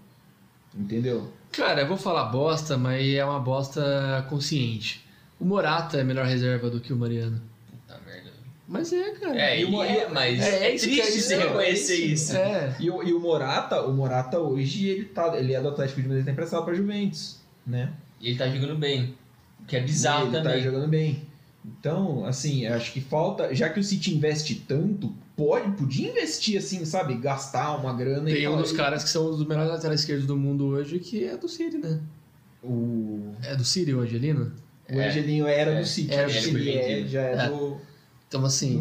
Entendeu? Cara, eu vou falar bosta, mas é uma bosta consciente. O Morata é melhor reserva do que o Mariano. Puta merda. Mas é, cara. Mas é triste se reconhecer isso. É. E o Morata hoje, ele é do Atlético de Madrid, tá emprestado para Juventus. Né? E ele tá jogando bem. O que é bizarro ele também. Ele tá jogando bem. Então, assim, acho que falta... Já que o City investe tanto, podia investir, assim, sabe? Gastar uma grana. Tem um dos caras que são os melhores laterais esquerdos do mundo hoje, que é do City, né? É do City o Angelino? O Angelino era do City. Então, assim...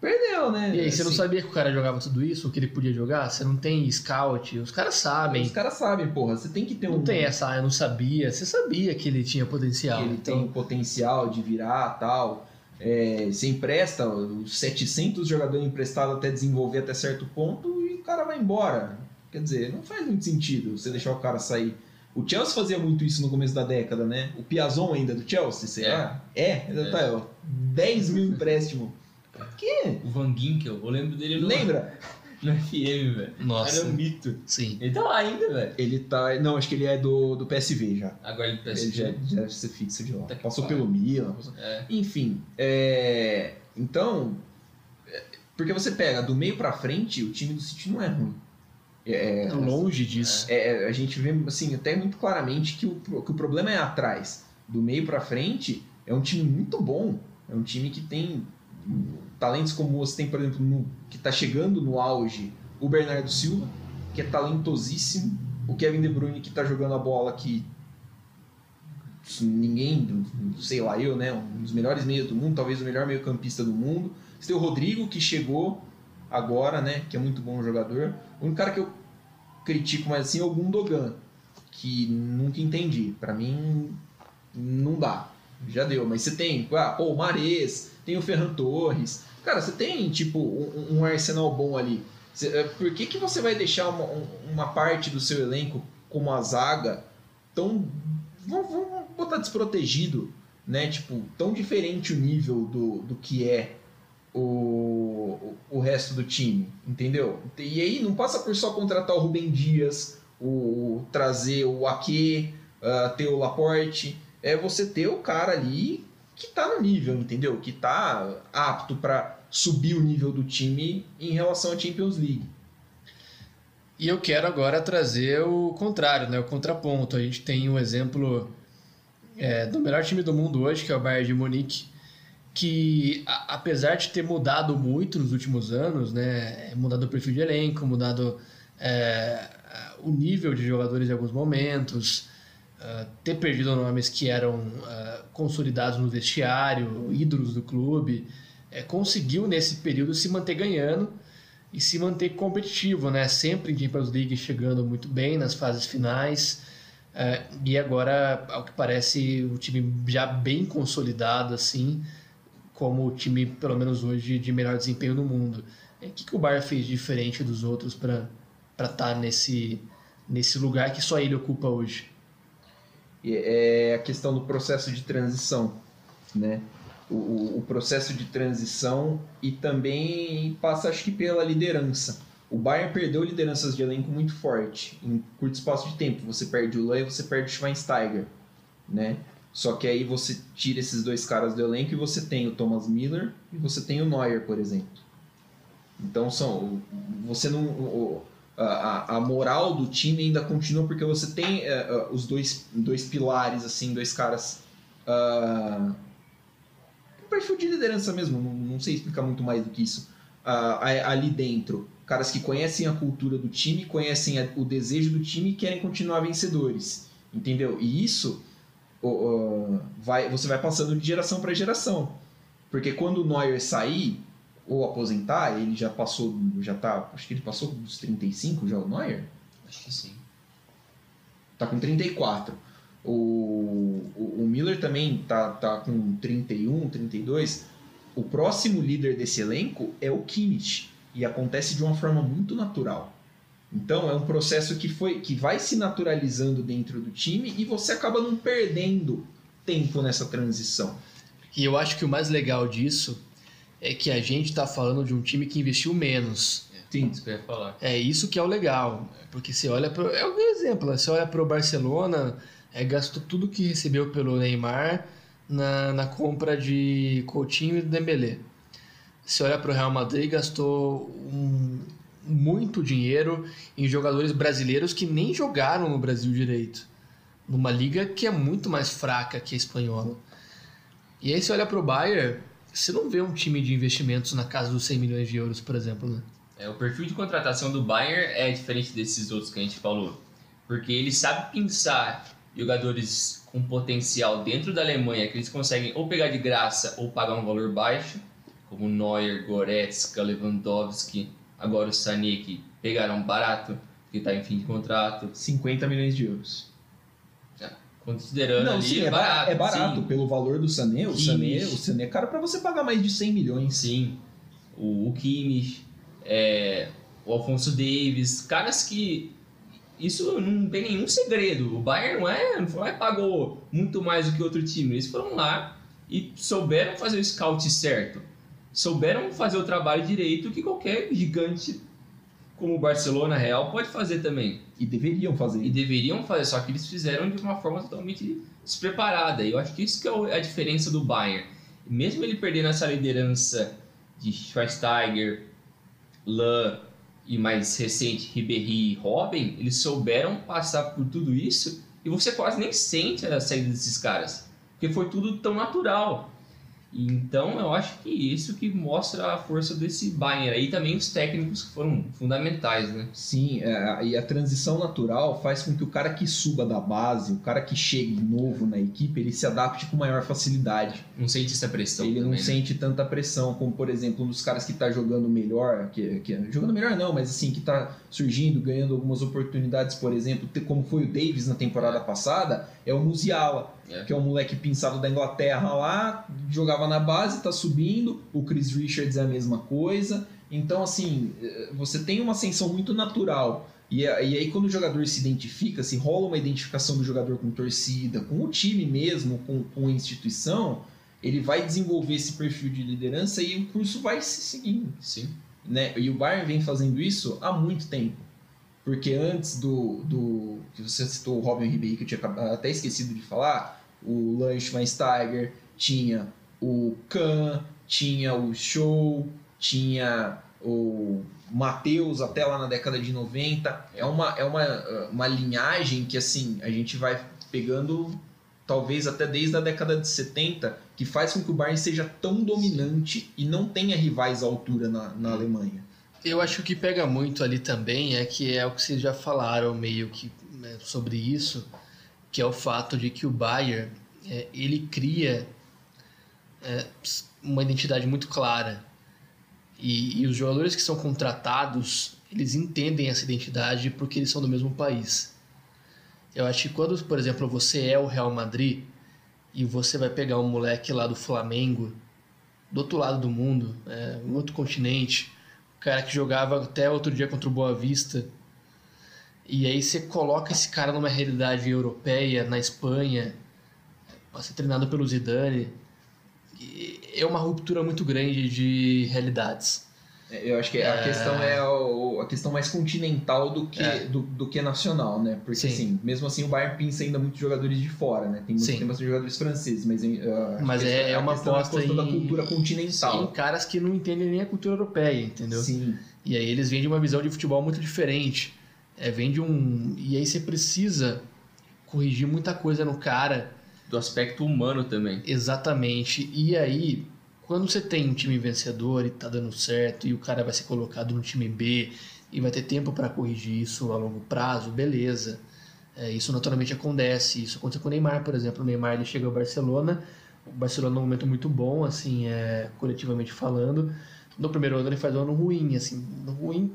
Perdeu, né? E aí, você não sabia que o cara jogava tudo isso, ou que ele podia jogar? Você não tem scout? Os caras sabem. Os caras sabem, porra. Você tem que ter um... Não tem essa, eu não sabia. Você sabia que ele tinha potencial. Que ele tem potencial de virar e tal. Você empresta, os 700 jogadores emprestados até desenvolver até certo ponto e o cara vai embora. Quer dizer, não faz muito sentido você deixar o cara sair. O Chelsea fazia muito isso no começo da década, né? O Piazon ainda do Chelsea, será? Tá, ó, 10 mil empréstimo. Pra quê? O Van Ginkel, eu lembro dele no... Lembra? No FM, velho. Nossa. Era um mito. Sim. Ele tá lá ainda, velho. Ele tá... Não, acho que ele é do PSV já. Agora ele é do PSV. Ele já deve ser fixo de lá. Tá passou pelo Milan. Enfim, então... Porque você pega do meio pra frente, o time do City não é ruim. É longe disso. A gente vê, assim, até muito claramente que o problema é atrás. Do meio pra frente, é um time muito bom. É um time que tem... talentos como você tem, por exemplo, que está chegando no auge, o Bernardo Silva, que é talentosíssimo, o Kevin De Bruyne, que está jogando a bola que ninguém, sei lá eu, né, um dos melhores meios do mundo, talvez o melhor meio campista do mundo. Você tem o Rodrigo, que chegou agora, né, que é muito bom jogador. O único cara que eu critico mais assim é o Gundogan, que nunca entendi, para mim não dá, já deu, mas você tem o Mahrez, tem o Ferran Torres. Cara, você tem, tipo, um arsenal bom ali. Por que você vai deixar uma parte do seu elenco como a zaga tão, vamos botar desprotegido, né? Tipo, tão diferente o nível do que é o resto do time, entendeu? E aí não passa por só contratar o Rubem Dias, trazer o Ake, ter o Laporte, é você ter o cara ali que tá no nível, entendeu? Que tá apto para subir o nível do time em relação à Champions League. E eu quero agora trazer o contrário, né? O contraponto. A gente tem um exemplo do melhor time do mundo hoje, que é o Bayern de Munique, que apesar de ter mudado muito nos últimos anos, né? Mudado o perfil de elenco, mudado o nível de jogadores em alguns momentos, ter perdido nomes que eram consolidados no vestiário, ídolos do clube, conseguiu nesse período se manter ganhando e se manter competitivo, né? Sempre em Champions League chegando muito bem nas fases finais, e agora, ao que parece, o time já bem consolidado, assim, como o time, pelo menos hoje, de melhor desempenho no mundo. O que o Bayern fez diferente dos outros para estar nesse lugar que só ele ocupa hoje? É a questão do processo de transição, né? O processo de transição, e também passa, acho que, pela liderança. O Bayern perdeu lideranças de elenco muito forte em curto espaço de tempo. Você perde o Löw, você perde o Schweinsteiger, né? Só que aí você tira esses dois caras do elenco e você tem o Thomas Müller e você tem o Neuer, por exemplo. Então a moral do time ainda continua, porque você tem os dois pilares, assim, dois caras, perfil de liderança mesmo, não sei explicar muito mais do que isso, ali dentro, caras que conhecem a cultura do time, conhecem o desejo do time e querem continuar vencedores, entendeu? E isso você vai passando de geração para geração, porque quando o Neuer sair ou aposentar, ele já passou, já tá, acho que ele passou dos 35 já, o Neuer? Acho que sim. Tá com 34. O Müller também tá com 31, 32. O próximo líder desse elenco é o Kimmich, e acontece de uma forma muito natural. Então é um processo que vai se naturalizando dentro do time, e você acaba não perdendo tempo nessa transição. E eu acho que o mais legal disso é que a gente está falando de um time que investiu menos. Sim, isso que eu ia falar. É isso que é o legal, porque você olha para é um exemplo, você olha para o Barcelona, gastou tudo que recebeu pelo Neymar na compra de Coutinho e Dembélé. Se olha para o Real Madrid, gastou muito dinheiro em jogadores brasileiros que nem jogaram no Brasil direito, numa liga que é muito mais fraca que a espanhola. E aí você olha para o Bayern, você não vê um time de investimentos na casa dos 100 milhões de euros, por exemplo, né? O perfil de contratação do Bayern é diferente desses outros que a gente falou, porque ele sabe pensar jogadores com potencial dentro da Alemanha, que eles conseguem ou pegar de graça ou pagar um valor baixo, como Neuer, Goretzka, Lewandowski, agora o Sané, que pegaram barato, que está em fim de contrato. 50 milhões de euros. Considerando não, ali, sim, barato. É barato, sim. Pelo valor do Sané, o Sané é caro para você pagar mais de 100 milhões. Sim, o Kimmich, o Alphonso Davies, caras que... Isso não tem nenhum segredo. O Bayern não pagou muito mais do que outro time. Eles foram lá e souberam fazer o scout certo. Souberam fazer o trabalho direito, que qualquer gigante como o Barcelona, Real, pode fazer também. E deveriam fazer, só que eles fizeram de uma forma totalmente despreparada. E eu acho que isso que é a diferença do Bayern. Mesmo ele perdendo essa liderança de Schweinsteiger, Löw, e mais recente, Ribéry e Robben, eles souberam passar por tudo isso, e você quase nem sente a saída desses caras, porque foi tudo tão natural. Então eu acho que isso que mostra a força desse Bayern aí, também os técnicos que foram fundamentais, né? Sim, e a transição natural faz com que o cara que suba da base, o cara que chegue novo na equipe, ele se adapte com maior facilidade. Não sente essa pressão. Ele também não sente tanta pressão, como por exemplo um dos caras que está jogando melhor, jogando melhor não, mas assim, que está surgindo, ganhando algumas oportunidades, por exemplo, como foi o Davies na temporada passada, é o Musiala. que é um moleque pinçado da Inglaterra lá, jogava na base, tá subindo, o Chris Richards é a mesma coisa. Então, assim, você tem uma ascensão muito natural. E aí, quando o jogador se identifica, se rola uma identificação do jogador com torcida, com o time mesmo, com a instituição, ele vai desenvolver esse perfil de liderança e o curso vai se seguindo. Sim. Né? E o Bayern vem fazendo isso há muito tempo. Porque antes do que você citou, o Robin Ribéry, que eu tinha até esquecido de falar, o Luschweinsteiger, tinha o Kahn, tinha o Scholl, tinha o Matheus até lá na década de 90. É uma linhagem que, assim, a gente vai pegando talvez até desde a década de 70, que faz com que o Bayern seja tão dominante e não tenha rivais à altura na Alemanha. Eu acho que pega muito ali também é o que vocês já falaram meio que, né, sobre isso, que é o fato de que o Bayern ele cria uma identidade muito clara. E os jogadores que são contratados, eles entendem essa identidade porque eles são do mesmo país. Eu acho que quando, por exemplo, você é o Real Madrid e você vai pegar um moleque lá do Flamengo, do outro lado do mundo, em outro continente, o cara que jogava até outro dia contra o Boa Vista, e aí você coloca esse cara numa realidade europeia, na Espanha, para ser treinado pelo Zidane. É uma ruptura muito grande de realidades. Eu acho que a questão é a questão mais continental do que nacional, né? Porque, assim, mesmo assim, o Bayern pinça ainda muitos jogadores de fora, né? Tem muitos jogadores franceses, mas é uma aposta da cultura continental. Em caras que não entendem nem a cultura europeia, entendeu? Sim. E aí eles vêm de uma visão de futebol muito diferente. E aí você precisa corrigir muita coisa no cara. Do aspecto humano também. Exatamente. E aí, quando você tem um time vencedor e tá dando certo, e o cara vai ser colocado no time B e vai ter tempo para corrigir isso a longo prazo, beleza. Isso naturalmente acontece. Isso aconteceu com o Neymar, por exemplo. O Neymar, ele chega ao Barcelona. O Barcelona é um momento muito bom, assim, coletivamente falando. No primeiro ano ele faz um ano ruim, assim. Ruim...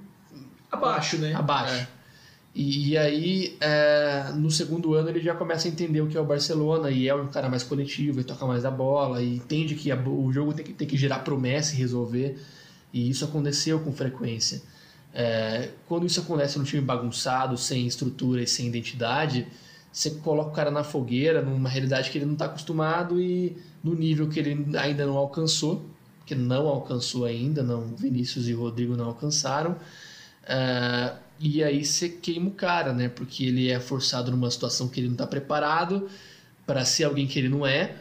Abaixo, né? Abaixo. E aí, no segundo ano, ele já começa a entender o que é o Barcelona, e é um cara mais coletivo, e toca mais a bola, e entende que o jogo tem que girar pro Messi resolver, e isso aconteceu com frequência. Quando isso acontece num time bagunçado, sem estrutura e sem identidade, você coloca o cara na fogueira, numa realidade que ele não está acostumado e no nível que ele ainda não alcançou, que não alcançou ainda, Vinícius e Rodrigo não alcançaram, e aí você queima o cara, né? Porque ele é forçado numa situação que ele não está preparado para ser alguém que ele não é,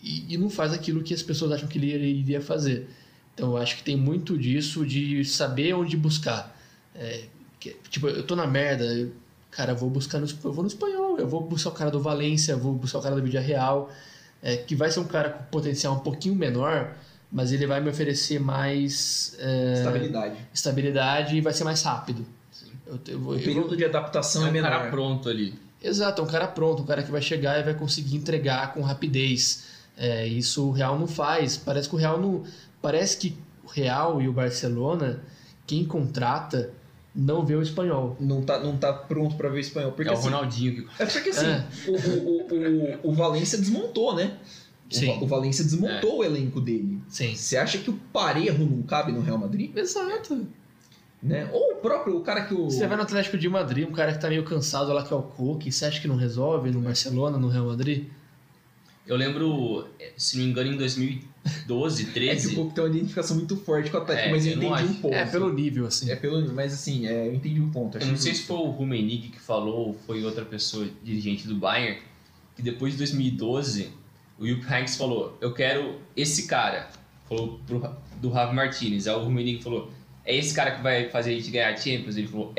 e não faz aquilo que as pessoas acham que ele iria fazer. Então eu acho que tem muito disso de saber onde buscar. Tipo, eu tô na merda, cara, eu vou no espanhol, eu vou buscar o cara do Valência, eu vou buscar o cara do Villarreal, que vai ser um cara com potencial um pouquinho menor, mas ele vai me oferecer mais... Estabilidade e vai ser mais rápido. Sim. O período de adaptação é menor. Um cara pronto ali. Exato, é um cara pronto, um cara que vai chegar e vai conseguir entregar com rapidez. Isso o Real não faz. Parece que o Real e o Barcelona, quem contrata, não vê o espanhol. Não tá pronto para ver o espanhol. Porque, o Ronaldinho que... porque, assim, o Valência desmontou, né? Sim. O Valência desmontou o elenco dele. Sim. Você acha que o Parejo não cabe no Real Madrid? Exato. Né? Ou o próprio cara que o... Você vai no Atlético de Madrid, um cara que tá meio cansado lá, que é o Coque, você acha que não resolve no Barcelona, no Real Madrid? Eu lembro, se não me engano, em 2012, 13... que o Coque tem uma identificação muito forte com o Atlético, mas eu entendi um ponto. Pelo nível, assim. Mas assim, eu entendi um ponto. Eu não sei se foi o Rummenigge que falou ou foi outra pessoa, dirigente do Bayern, que depois de 2012... O Jupp Heynckes falou, eu quero esse cara. Falou do Javi Martínez. Aí o Rummenigge falou, é esse cara que vai fazer a gente ganhar a Champions? Ele falou,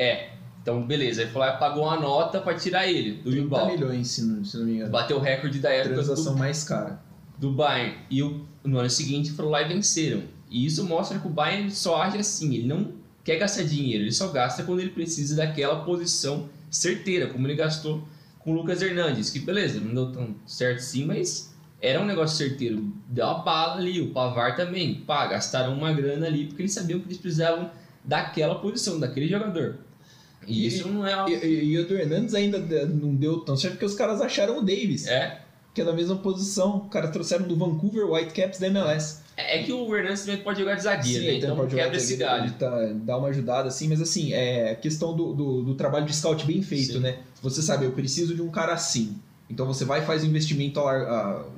Então, beleza. Ele falou, pagou uma nota pra tirar ele do Bilbao. 30 milhões, se não me engano. Bateu o recorde da época. Transação mais cara. Do Bayern. E no ano seguinte foram lá e venceram. E isso mostra que o Bayern só age assim. Ele não quer gastar dinheiro. Ele só gasta quando ele precisa daquela posição certeira. Como ele gastou com o Lucas Hernandes. Que beleza, não deu tão certo assim, mas... Era um negócio certeiro, deu uma bala ali, o Pavard também, gastaram uma grana ali porque eles sabiam que eles precisavam daquela posição, daquele jogador. E isso não é algo... E o do Hernandes ainda não deu tão certo, porque os caras acharam o Davis, que é da mesma posição. O cara trouxeram do Vancouver Whitecaps da MLS. É que o Hernandes também pode jogar de zagueiro, né? Então pode quebra esse galho. Dá uma ajudada, assim, mas assim, é questão do trabalho de scout bem feito, sim, né? Você sabe, eu preciso de um cara assim. Então você vai e faz um investimento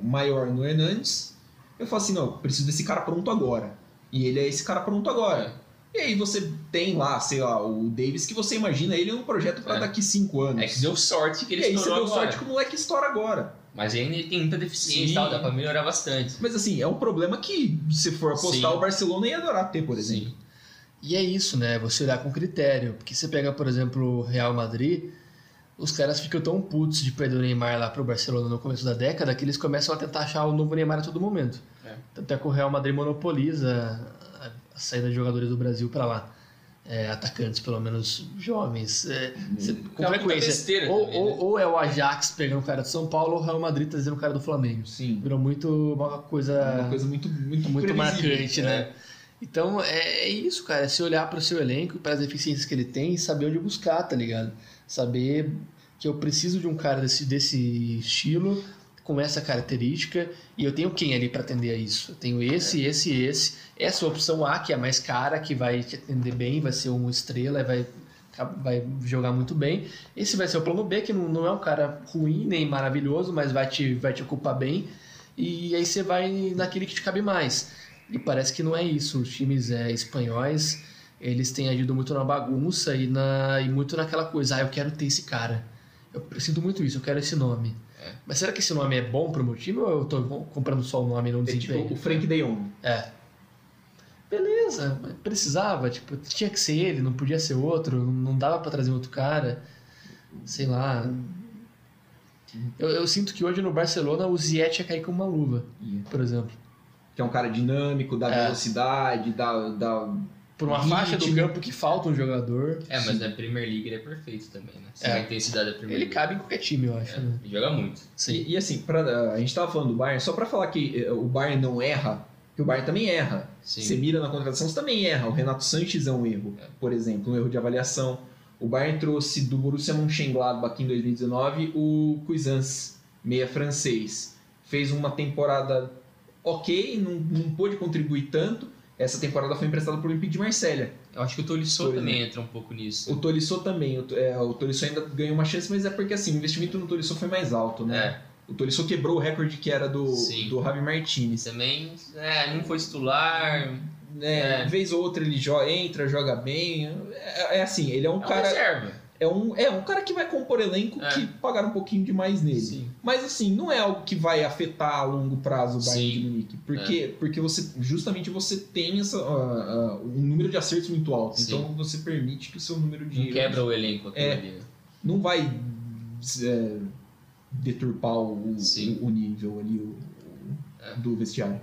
maior no Hernandes. Eu falo assim, não, eu preciso desse cara pronto agora. E ele é esse cara pronto agora. E aí você tem lá, sei lá, o Davis, que você imagina ele num projeto para daqui 5 anos. É que deu sorte que ele estourou agora. E aí você deu sorte que o moleque estoura agora. Mas ainda ele tem muita deficiência e tal, dá pra melhorar bastante. Mas assim, é um problema que se for apostar, sim, o Barcelona ia adorar ter, por exemplo. Sim. E é isso, né? Você olhar com critério. Porque você pega, por exemplo, o Real Madrid, os caras ficam tão putos de perder o Neymar lá pro Barcelona no começo da década que eles começam a tentar achar o novo Neymar a todo momento. É. Tanto é que o Real Madrid monopoliza a saída de jogadores do Brasil para lá, atacantes, pelo menos jovens, com frequência. Ou é o Ajax pegando o cara do São Paulo, ou o Real Madrid trazendo o cara do Flamengo. Sim. Virou muito uma coisa muito marcante, né? Então é isso, cara, é se olhar para o seu elenco, para as deficiências que ele tem e saber onde buscar, tá ligado? Saber que eu preciso de um cara desse estilo, com essa característica, e eu tenho quem ali para atender a isso? Eu tenho esse. Essa opção A, que é a mais cara, que vai te atender bem, vai ser um estrela, vai jogar muito bem. Esse vai ser o plano B, que não é um cara ruim nem maravilhoso, mas vai te ocupar bem. E aí você vai naquele que te cabe mais. E parece que não é isso. Os times espanhóis, eles têm agido muito na bagunça e muito naquela coisa, eu quero ter esse cara. Eu sinto muito isso, eu quero esse nome. É. Mas será que esse nome é bom pro meu time ou eu tô comprando só o nome e não desempenho? Tipo o Frank De Jong. Beleza, precisava, tinha que ser ele, não podia ser outro, não dava pra trazer outro cara, sei lá. Eu sinto que hoje no Barcelona o Ziyech ia cair com uma luva, por exemplo. Que é um cara dinâmico, dá velocidade, dá... Por uma faixa do campo que falta um jogador. Mas na Premier League ele é perfeito também, né? Se a intensidade da Premier League. Ele cabe em qualquer time, eu acho. Né? Ele joga muito. Sim. E assim, a gente tava falando do Bayern, só pra falar que o Bayern não erra, que o Bayern também erra. Sim. Você mira na contratação, você também erra. O Renato Sanches é um erro, por exemplo, um erro de avaliação. O Bayern trouxe do Borussia Mönchengladbach em 2019 o Cuisance, meia francês. Fez uma temporada ok, não pôde contribuir tanto. Essa temporada foi emprestada para o Olympique de Marselha. Eu acho que o Tolisso também entra um pouco nisso. O Tolisso também. O Tolisso ainda ganhou uma chance, mas é porque assim, o investimento no Tolisso foi mais alto, né? O Tolisso quebrou o recorde que era do Javi Martinez. Também não foi titular. Vez ou outra ele entra, joga bem. É assim, ele é um cara... Reserva. É um cara que vai compor elenco que pagaram um pouquinho demais nele. Sim. Mas assim, não é algo que vai afetar a longo prazo o Bayern de Munique. Porque você tem essa, um número de acertos muito alto. Sim. Então você permite que o seu número de... Não quebra o elenco. Não vai deturpar o nível ali do vestiário.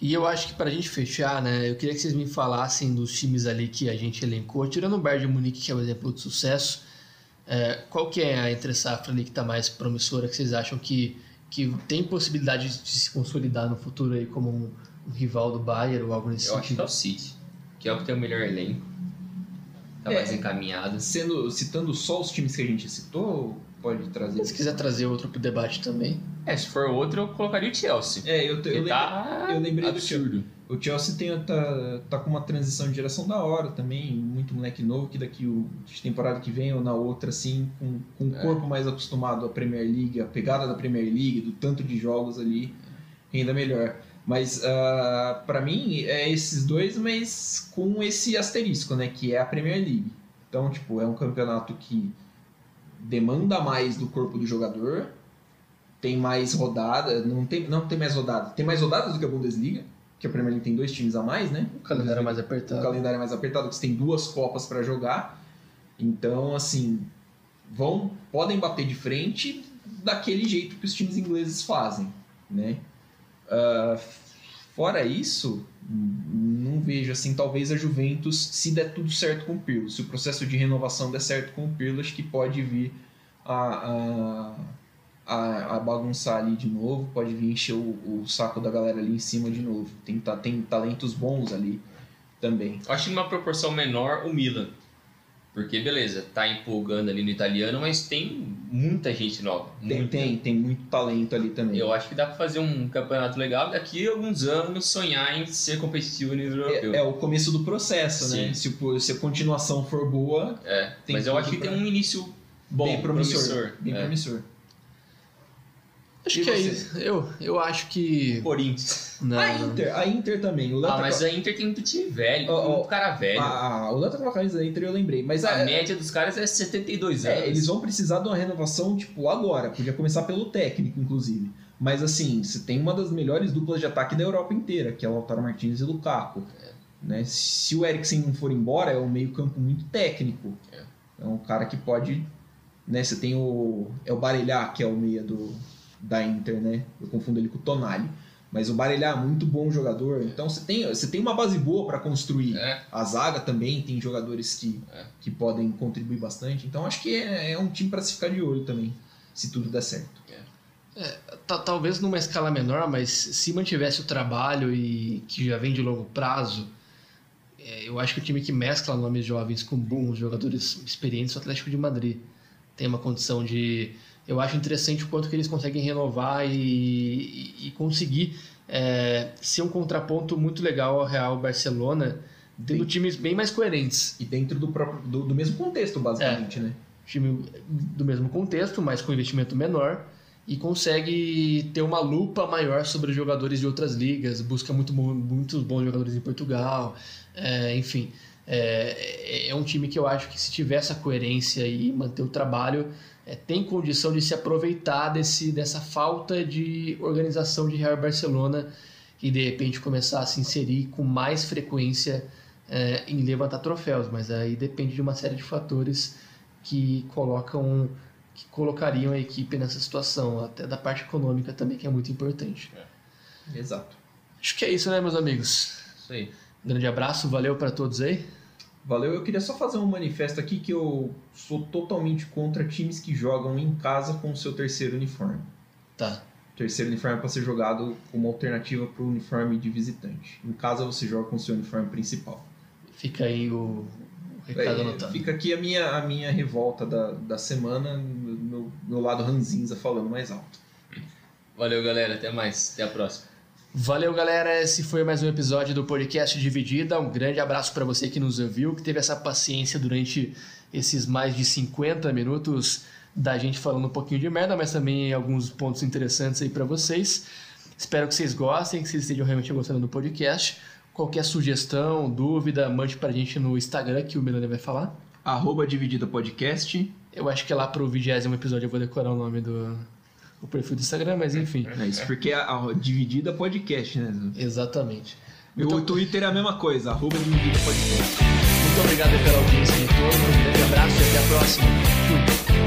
E eu acho que pra gente fechar, né, eu queria que vocês me falassem dos times ali que a gente elencou, tirando o Bayern de Munique, que é um exemplo de sucesso. Qual que é a entre-safra ali que está mais promissora, que vocês acham que tem possibilidade de se consolidar no futuro aí como um rival do Bayern ou algo nesse sentido? Eu acho que é o City, que é o que tem o melhor elenco, está mais encaminhado. Citando só os times que a gente citou, pode trazer... Se quiser trazer outro pro debate também. Se for outro, eu colocaria o Chelsea. Eu lembrei absurdo. Do Chelsea. O Chelsea tá com uma transição de geração da hora também, muito moleque novo, que daqui de temporada que vem ou na outra, assim, com um corpo mais acostumado à Premier League, a pegada da Premier League, do tanto de jogos ali, ainda melhor. Mas, pra mim, é esses dois, mas com esse asterisco, né, que é a Premier League. Então, é um campeonato que demanda mais do corpo do jogador, tem mais rodada, não tem mais rodada, tem mais rodadas do que a Bundesliga, que a Premier League tem 2 times a mais, né? O calendário é mais apertado. O calendário é mais apertado, porque você tem 2 copas para jogar. Então, assim, podem bater de frente daquele jeito que os times ingleses fazem, né? Fora isso, não vejo, assim, talvez a Juventus, se der tudo certo com o Pirlo, se o processo de renovação der certo com o Pirlo, acho que pode vir a bagunçar ali de novo, pode vir encher o saco da galera ali em cima de novo. Tem talentos bons ali também. Acho que numa proporção menor o Milan. Porque, beleza, tá empolgando ali no italiano, mas tem muita gente nova. Tem muito talento ali também. Eu acho que dá pra fazer um campeonato legal daqui a alguns anos, sonhar em ser competitivo no nível europeu. É o começo do processo, sim, né? Se a continuação for boa... mas eu acho que tem um início bom, bem promissor. Bem promissor. Acho que é isso. Eu acho que... Corinthians. Não. A Inter também. Mas a Inter tem muito time velho, muito cara velho. O Lanta com a camisa da Inter eu lembrei. Mas a média dos caras é 72 anos. Eles vão precisar de uma renovação, tipo, agora. Podia começar pelo técnico, inclusive. Mas, assim, você tem uma das melhores duplas de ataque da Europa inteira, que é o Lautaro Martínez e o Lukaku. Né? Se o Eriksen não for embora, é um meio campo muito técnico. É um cara que pode... Né? Você tem o... É o Barella, que é o meia da Inter, né? Eu confundo ele com o Tonali. Mas o Barella é muito bom jogador. Então você tem uma base boa para construir. A zaga também tem jogadores que podem contribuir bastante. Então acho que é um time para se ficar de olho também, se tudo der certo. Talvez numa escala menor, mas se mantivesse o trabalho e que já vem de longo prazo, eu acho que o time que mescla nomes jovens com bons jogadores experientes é o Atlético de Madrid. Tem uma condição de... Eu acho interessante o quanto que eles conseguem renovar e conseguir ser um contraponto muito legal ao Real Barcelona, tendo times bem mais coerentes. E dentro do mesmo contexto, basicamente, né? Time do mesmo contexto, mas com investimento menor, e consegue ter uma lupa maior sobre jogadores de outras ligas, busca muitos bons jogadores em Portugal, enfim... É um time que eu acho que, se tiver essa coerência e manter o trabalho, tem condição de se aproveitar dessa falta de organização de Real Barcelona e de repente começar a se inserir com mais frequência em levantar troféus. Mas aí depende de uma série de fatores que colocariam a equipe nessa situação, até da parte econômica também, que é muito importante. Exato. Acho que é isso, né, meus amigos? Isso aí. Grande abraço, valeu para todos aí. Valeu, eu queria só fazer um manifesto aqui que eu sou totalmente contra times que jogam em casa com o seu terceiro uniforme. Tá. O terceiro uniforme é para ser jogado como alternativa para o uniforme de visitante. Em casa você joga com o seu uniforme principal. Fica aí o recado anotado. Fica aqui a minha revolta da semana, meu lado ranzinza falando mais alto. Valeu, galera, até mais, até a próxima. Valeu, galera, esse foi mais um episódio do podcast Dividida. Um grande abraço para você que nos ouviu, que teve essa paciência durante esses mais de 50 minutos da gente falando um pouquinho de merda, mas também alguns pontos interessantes aí para vocês. Espero que vocês gostem, que vocês estejam realmente gostando do podcast. Qualquer sugestão, dúvida, mande pra gente no Instagram, que o Milani vai falar. @divididapodcast. Eu acho que é lá pro 20º episódio eu vou decorar o nome do perfil do Instagram, mas enfim. É isso, porque a Dividida Podcast, né? Exatamente. O Twitter é a mesma coisa, @Dividida Podcast. Muito obrigado pela audiência de todos, um grande abraço e até a próxima. Fui.